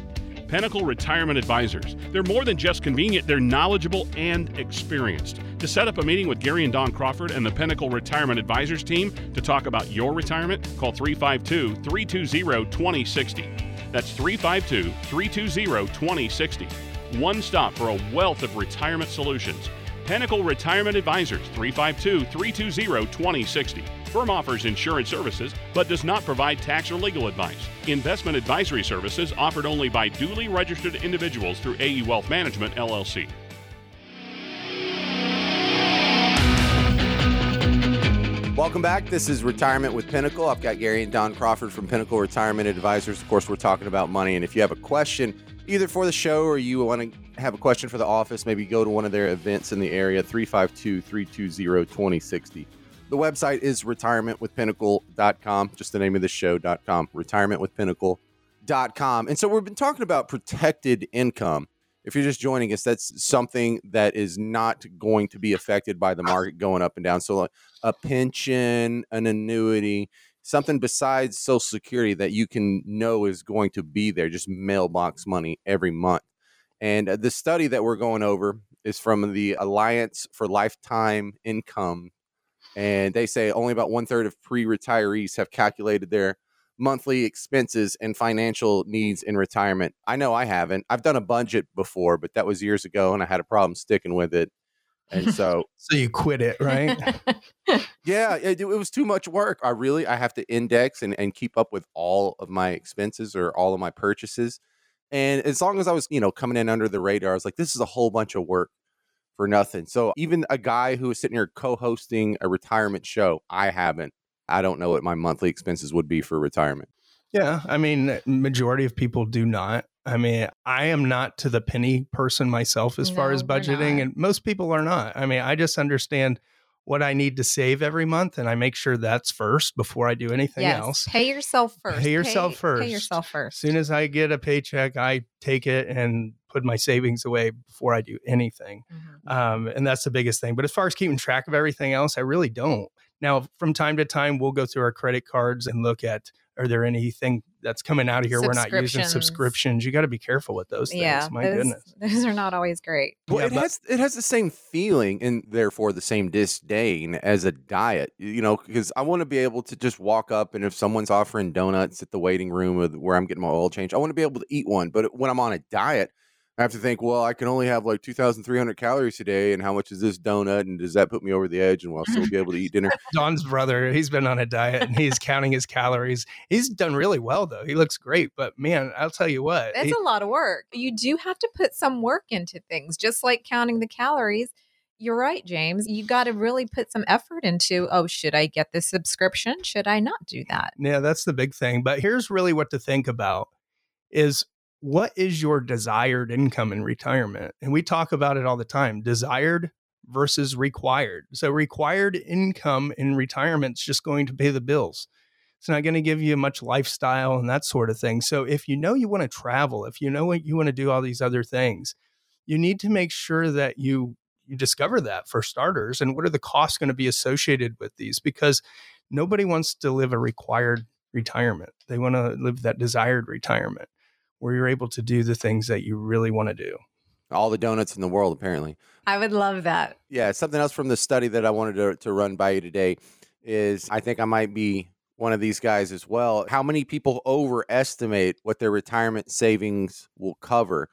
Pinnacle Retirement Advisors. They're more than just convenient, they're knowledgeable and experienced. To set up a meeting with Gary and Dawn Crawford and the Pinnacle Retirement Advisors team to talk about your retirement, call 352-320-2060. That's 352-320-2060. One stop for a wealth of retirement solutions. Pinnacle Retirement Advisors, 352-320-2060. Firm offers insurance services, but does not provide tax or legal advice. Investment advisory services offered only by duly registered individuals through AE Wealth Management, LLC. Welcome back. This is Retirement with Pinnacle. I've got Gary and Dawn Crawford from Pinnacle Retirement Advisors. Of course, we're talking about money. And if you have a question, either for the show or you want to have a question for the office, maybe go to one of their events in the area, 352-320-2060. The website is retirementwithpinnacle.com, just the name of the show.com, retirementwithpinnacle.com. And so we've been talking about protected income. If you're just joining us, that's something that is not going to be affected by the market going up and down. So like a pension, an annuity, something besides Social Security that you can know is going to be there, just mailbox money every month. And the study that we're going over is from the Alliance for Lifetime Income. And they say only about one third of pre-retirees have calculated their monthly expenses and financial needs in retirement? I know I haven't. I've done a budget before, but that was years ago and I had a problem sticking with it. And so, you quit it, right? Yeah, it was too much work. I have to index and keep up with all of my expenses or all of my purchases. And as long as I was, coming in under the radar, I was like, this is a whole bunch of work for nothing. So even a guy who is sitting here co-hosting a retirement show, I don't know what my monthly expenses would be for retirement. Yeah. I mean, majority of people do not. I mean, I am not to the penny person myself as far as budgeting, and most people are not. I mean, I just understand what I need to save every month, and I make sure that's first before I do anything else. Pay yourself first. As soon as I get a paycheck, I take it and put my savings away before I do anything. Mm-hmm. And that's the biggest thing. But as far as keeping track of everything else, I really don't. Now, from time to time, we'll go through our credit cards and look at, are there anything that's coming out of here we're not using? Subscriptions. You got to be careful with those things. Yeah, goodness. Those are not always great. Well, yeah, it has the same feeling and therefore the same disdain as a diet, because I want to be able to just walk up, and if someone's offering donuts at the waiting room where I'm getting my oil change, I want to be able to eat one. But when I'm on a diet, I have to think, well, I can only have like 2,300 calories today, and how much is this donut, and does that put me over the edge, and will I still be able to eat dinner? Don's brother, he's been on a diet, and he's counting his calories. He's done really well, though. He looks great, but man, I'll tell you what. That's a lot of work. You do have to put some work into things, just like counting the calories. You're right, James. You got to really put some effort into, should I get this subscription? Should I not do that? Yeah, that's the big thing. But here's really what to think about is, what is your desired income in retirement? And we talk about it all the time, desired versus required. So required income in retirement is just going to pay the bills. It's not going to give you much lifestyle and that sort of thing. So if you know you want to travel, if you know what you want to do, all these other things, you need to make sure that you discover that for starters. And what are the costs going to be associated with these? Because nobody wants to live a required retirement. They want to live that desired retirement, where you're able to do the things that you really want to do. All the donuts in the world, apparently. I would love that. Yeah. Something else from the study that I wanted to run by you today is, I think I might be one of these guys as well. How many people overestimate what their retirement savings will cover?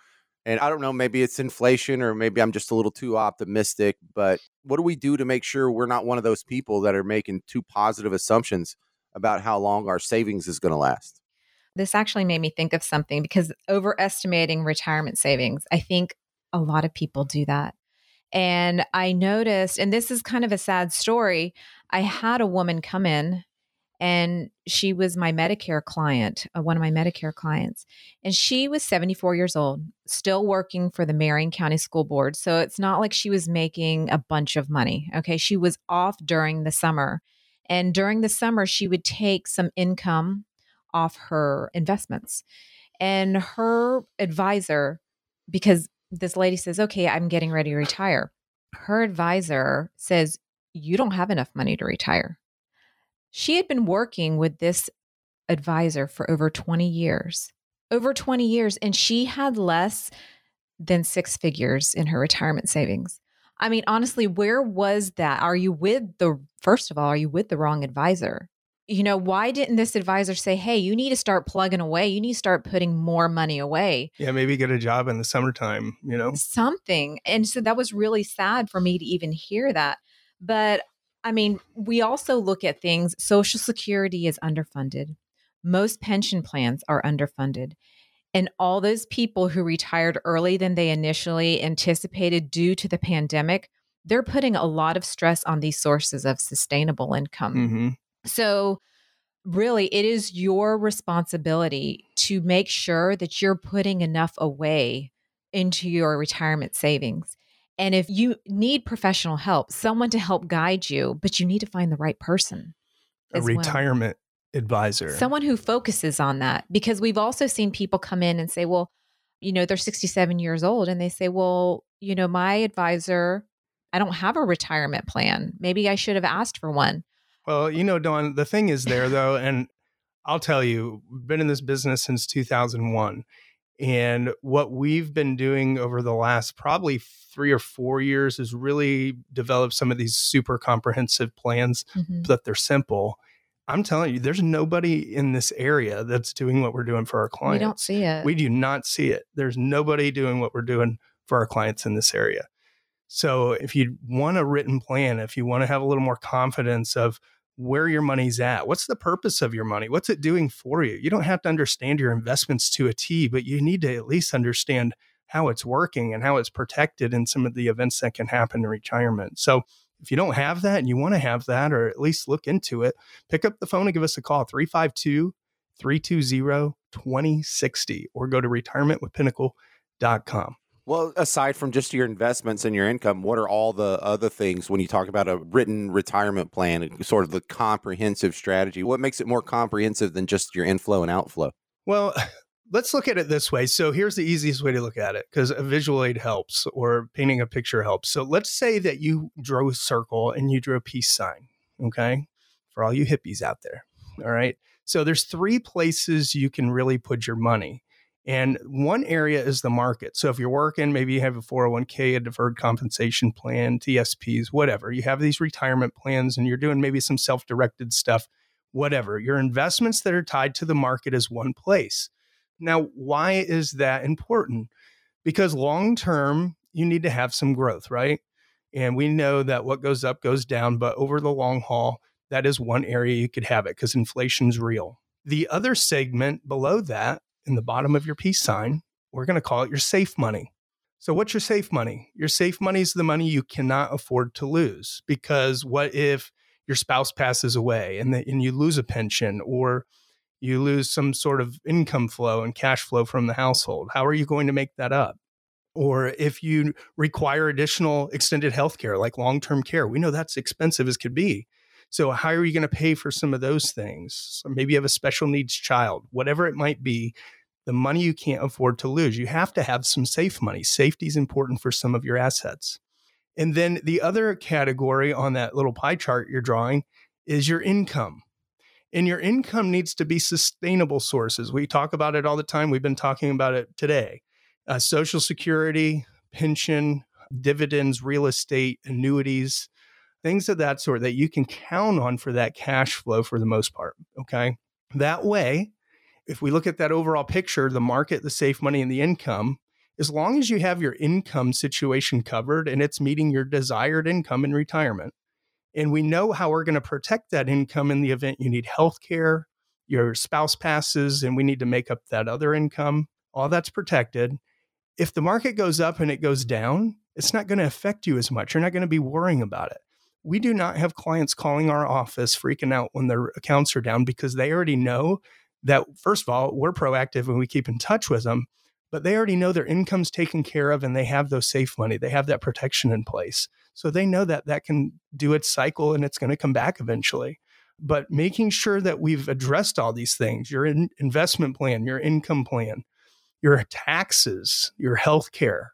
And I don't know, maybe it's inflation, or maybe I'm just a little too optimistic, but what do we do to make sure we're not one of those people that are making too positive assumptions about how long our savings is going to last? This actually made me think of something, because overestimating retirement savings, I think a lot of people do that. And I noticed, and this is kind of a sad story, I had a woman come in, and she was my Medicare client, one of my Medicare clients, and she was 74 years old, still working for the Marion County School Board. So it's not like she was making a bunch of money. Okay. She was off during the summer, and during the summer, she would take some income off her investments. And her advisor, because this lady says, okay, I'm getting ready to retire. Her advisor says, you don't have enough money to retire. She had been working with this advisor for over 20 years, and she had less than six figures in her retirement savings. I mean, honestly, where was that? Are you with the wrong advisor? Why didn't this advisor say, hey, you need to start plugging away. You need to start putting more money away. Yeah, maybe get a job in the summertime, Something. And so that was really sad for me to even hear that. But I mean, we also look at things. Social Security is underfunded. Most pension plans are underfunded. And all those people who retired early than they initially anticipated due to the pandemic, they're putting a lot of stress on these sources of sustainable income. Mm-hmm. So really, it is your responsibility to make sure that you're putting enough away into your retirement savings. And if you need professional help, someone to help guide you, but you need to find the right person. A retirement advisor. Someone who focuses on that, because we've also seen people come in and say, well, they're 67 years old, and they say, well, my advisor, I don't have a retirement plan. Maybe I should have asked for one. Well, Dawn, the thing is there, though, and I'll tell you, we've been in this business since 2001. And what we've been doing over the last probably 3 or 4 years is really develop some of these super comprehensive plans, mm-hmm. that they're simple, I'm telling you, there's nobody in this area that's doing what we're doing for our clients. We don't see it. We do not see it. There's nobody doing what we're doing for our clients in this area. So if you want a written plan, if you want to have a little more confidence of where your money's at, what's the purpose of your money? What's it doing for you? You don't have to understand your investments to a T, but you need to at least understand how it's working and how it's protected in some of the events that can happen in retirement. So if you don't have that and you want to have that, or at least look into it, pick up the phone and give us a call, 352-320-2060, or go to retirementwithpinnacle.com. Well, aside from just your investments and your income, what are all the other things when you talk about a written retirement plan, sort of the comprehensive strategy? What makes it more comprehensive than just your inflow and outflow? Well, let's look at it this way. So here's the easiest way to look at it, because a visual aid helps, or painting a picture helps. So let's say that you drew a circle and you drew a peace sign, okay? For all you hippies out there, all right? So there's three places you can really put your money. And one area is the market. So if you're working, maybe you have a 401k, a deferred compensation plan, TSPs, whatever. You have these retirement plans and you're doing maybe some self-directed stuff, whatever. Your investments that are tied to the market is one place. Now, why is that important? Because long-term, you need to have some growth, right? And we know that what goes up goes down, but over the long haul, that is one area you could have it because inflation's real. The other segment below that, in the bottom of your peace sign, we're going to call it your safe money. So what's your safe money? Your safe money is the money you cannot afford to lose, because what if your spouse passes away and you lose a pension, or you lose some sort of income flow and cash flow from the household? How are you going to make that up? Or if you require additional extended health care, like long-term care, we know that's expensive as could be. So how are you going to pay for some of those things? So maybe you have a special needs child, whatever it might be, the money you can't afford to lose. You have to have some safe money. Safety is important for some of your assets. And then the other category on that little pie chart you're drawing is your income. And your income needs to be sustainable sources. We talk about it all the time. We've been talking about it today. Social Security, pension, dividends, real estate, annuities, things of that sort that you can count on for that cash flow for the most part, okay? That way, if we look at that overall picture, the market, the safe money, and the income, as long as you have your income situation covered and it's meeting your desired income in retirement, and we know how we're going to protect that income in the event you need health care, your spouse passes, and we need to make up that other income, all that's protected. If the market goes up and it goes down, it's not going to affect you as much. You're not going to be worrying about it. We do not have clients calling our office freaking out when their accounts are down, because they already know that, first of all, we're proactive and we keep in touch with them, but they already know their income's taken care of and they have those safe money. They have that protection in place. So they know that that can do its cycle and it's going to come back eventually. But making sure that we've addressed all these things, your investment plan, your income plan, your taxes, your health care,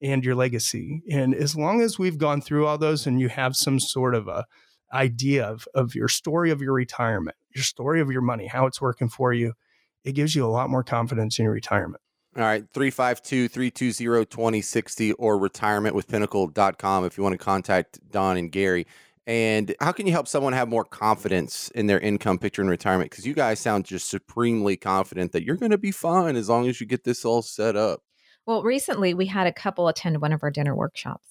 and your legacy. And as long as we've gone through all those and you have some sort of a idea of your story of your retirement, your story of your money, how it's working for you, it gives you a lot more confidence in your retirement. All right, 352-320-2060 or retirementwithpinnacle.com if you want to contact Don and Gary. And how can you help someone have more confidence in their income picture in retirement? Because you guys sound just supremely confident that you're going to be fine as long as you get this all set up. Well, recently we had a couple attend one of our dinner workshops,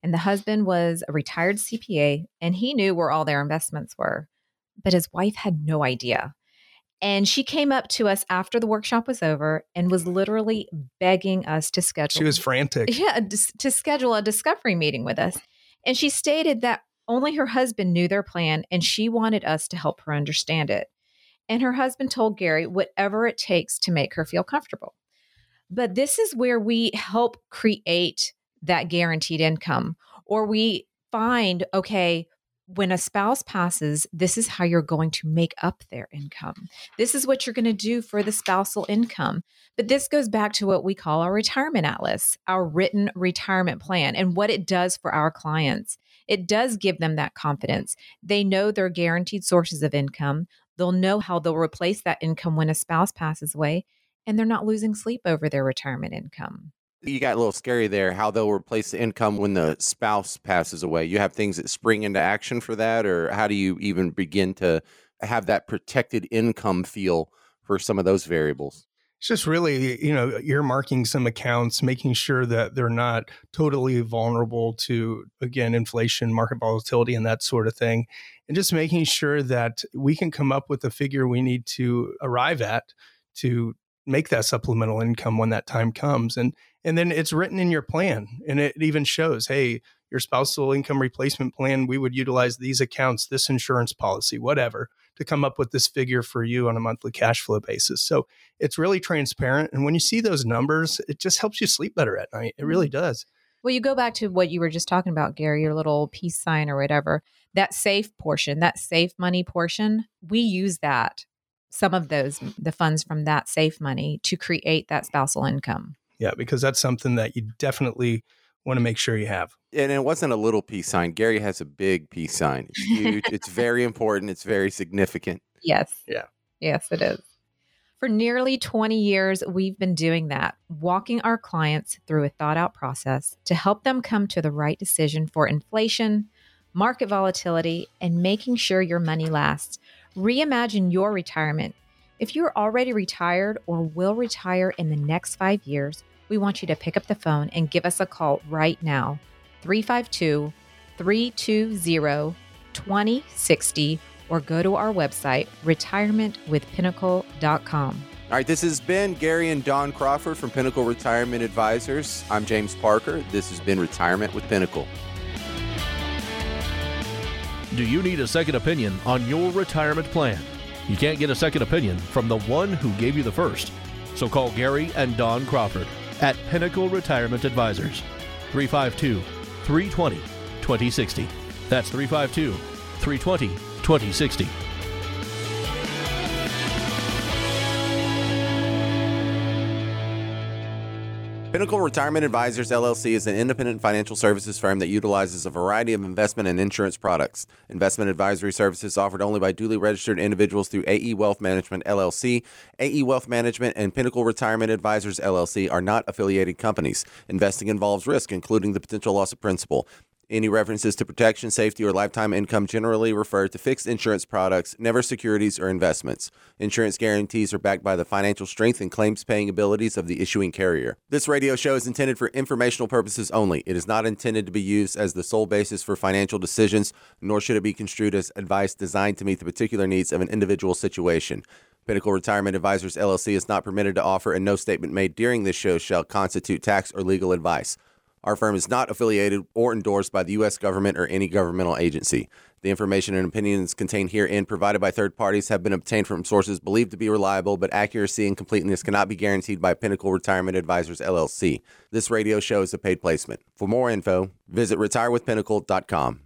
and the husband was a retired CPA and he knew where all their investments were, but his wife had no idea. And she came up to us after the workshop was over and was literally begging us to schedule. She was frantic. Yeah, to schedule a discovery meeting with us. And she stated that only her husband knew their plan and she wanted us to help her understand it. And her husband told Gary whatever it takes to make her feel comfortable. But this is where we help create that guaranteed income, or we find, okay, when a spouse passes, this is how you're going to make up their income. This is what you're going to do for the spousal income. But this goes back to what we call our retirement atlas, our written retirement plan, and what it does for our clients. It does give them that confidence. They know their guaranteed sources of income. They'll know how they'll replace that income when a spouse passes away. And they're not losing sleep over their retirement income. You got a little scary there, how they'll replace the income when the spouse passes away. You have things that spring into action for that, or how do you even begin to have that protected income feel for some of those variables? It's just really, earmarking some accounts, making sure that they're not totally vulnerable to, again, inflation, market volatility, and that sort of thing. And just making sure that we can come up with the figure we need to arrive at to make that supplemental income when that time comes. And then it's written in your plan. And it even shows, hey, your spousal income replacement plan, we would utilize these accounts, this insurance policy, whatever, to come up with this figure for you on a monthly cash flow basis. So it's really transparent. And when you see those numbers, it just helps you sleep better at night. It really does. Well, you go back to what you were just talking about, Gary, your little peace sign or whatever, that safe portion, that safe money portion, we use that, some of those, the funds from that safe money to create that spousal income. Yeah, because that's something that you definitely want to make sure you have. And it wasn't a little peace sign. Gary has a big peace sign. It's huge. It's very important. It's very significant. Yes. Yeah. Yes, it is. For nearly 20 years, we've been doing that, walking our clients through a thought-out process to help them come to the right decision for inflation, market volatility, and making sure your money lasts. Reimagine your retirement. If you're already retired or will retire in the next 5 years, we want you to pick up the phone and give us a call right now, 352-320-2060, or go to our website, retirementwithpinnacle.com. All right, this has been Gary and Dawn Crawford from Pinnacle Retirement Advisors. I'm James Parker. This has been Retirement with Pinnacle. Do you need a second opinion on your retirement plan? You can't get a second opinion from the one who gave you the first. So call Gary and Dawn Crawford at Pinnacle Retirement Advisors, 352-320-2060. That's 352-320-2060. Pinnacle Retirement Advisors, LLC, is an independent financial services firm that utilizes a variety of investment and insurance products. Investment advisory services offered only by duly registered individuals through AE Wealth Management, LLC. AE Wealth Management and Pinnacle Retirement Advisors, LLC are not affiliated companies. Investing involves risk, including the potential loss of principal. Any references to protection, safety, or lifetime income generally refer to fixed insurance products, never securities or investments. Insurance guarantees are backed by the financial strength and claims-paying abilities of the issuing carrier. This radio show is intended for informational purposes only. It is not intended to be used as the sole basis for financial decisions, nor should it be construed as advice designed to meet the particular needs of an individual situation. Pinnacle Retirement Advisors, LLC is not permitted to offer, and no statement made during this show shall constitute tax or legal advice. Our firm is not affiliated or endorsed by the U.S. government or any governmental agency. The information and opinions contained herein provided by third parties have been obtained from sources believed to be reliable, but accuracy and completeness cannot be guaranteed by Pinnacle Retirement Advisors, LLC. This radio show is a paid placement. For more info, visit retirewithpinnacle.com.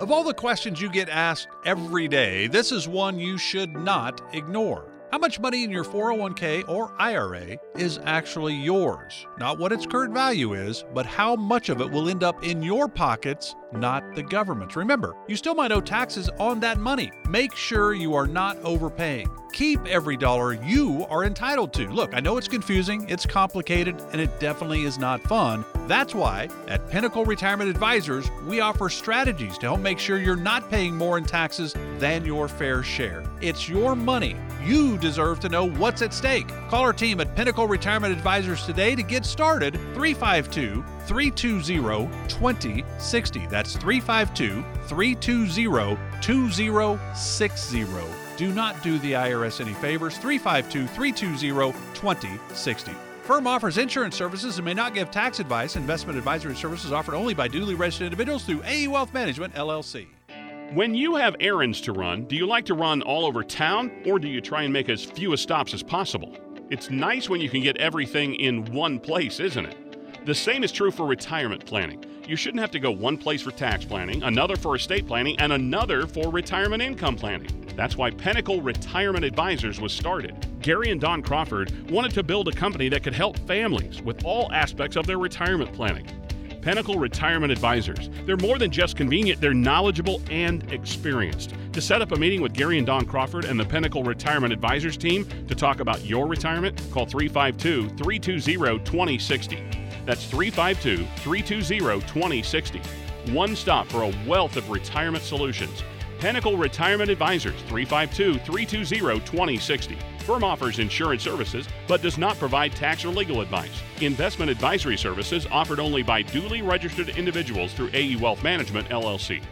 Of all the questions you get asked every day, this is one you should not ignore. How much money in your 401k or IRA is actually yours? Not what its current value is, but how much of it will end up in your pockets, not the government's. Remember, you still might owe taxes on that money. Make sure you are not overpaying. Keep every dollar you are entitled to. Look, I know it's confusing, it's complicated, and it definitely is not fun. That's why at Pinnacle Retirement Advisors, we offer strategies to help make sure you're not paying more in taxes than your fair share. It's your money. You deserve to know what's at stake. Call our team at Pinnacle Retirement Advisors today to get started. 352-320-2060. That's 352-320-2060. Do not do the IRS any favors. 352-320-2060. Firm offers insurance services and may not give tax advice. Investment advisory services offered only by duly registered individuals through AE Wealth Management, LLC. When you have errands to run, do you like to run all over town, or do you try and make as few stops as possible? It's nice when you can get everything in one place, isn't it? The same is true for retirement planning. You shouldn't have to go one place for tax planning, another for estate planning, and another for retirement income planning. That's why Pinnacle Retirement Advisors was started. Gary and Dawn Crawford wanted to build a company that could help families with all aspects of their retirement planning. Pinnacle Retirement Advisors. They're more than just convenient, they're knowledgeable and experienced. To set up a meeting with Gary and Dawn Crawford and the Pinnacle Retirement Advisors team to talk about your retirement, call 352-320-2060. That's 352-320-2060. One stop for a wealth of retirement solutions. Pinnacle Retirement Advisors, 352-320-2060. Firm offers insurance services, but does not provide tax or legal advice. Investment advisory services offered only by duly registered individuals through AE Wealth Management, LLC.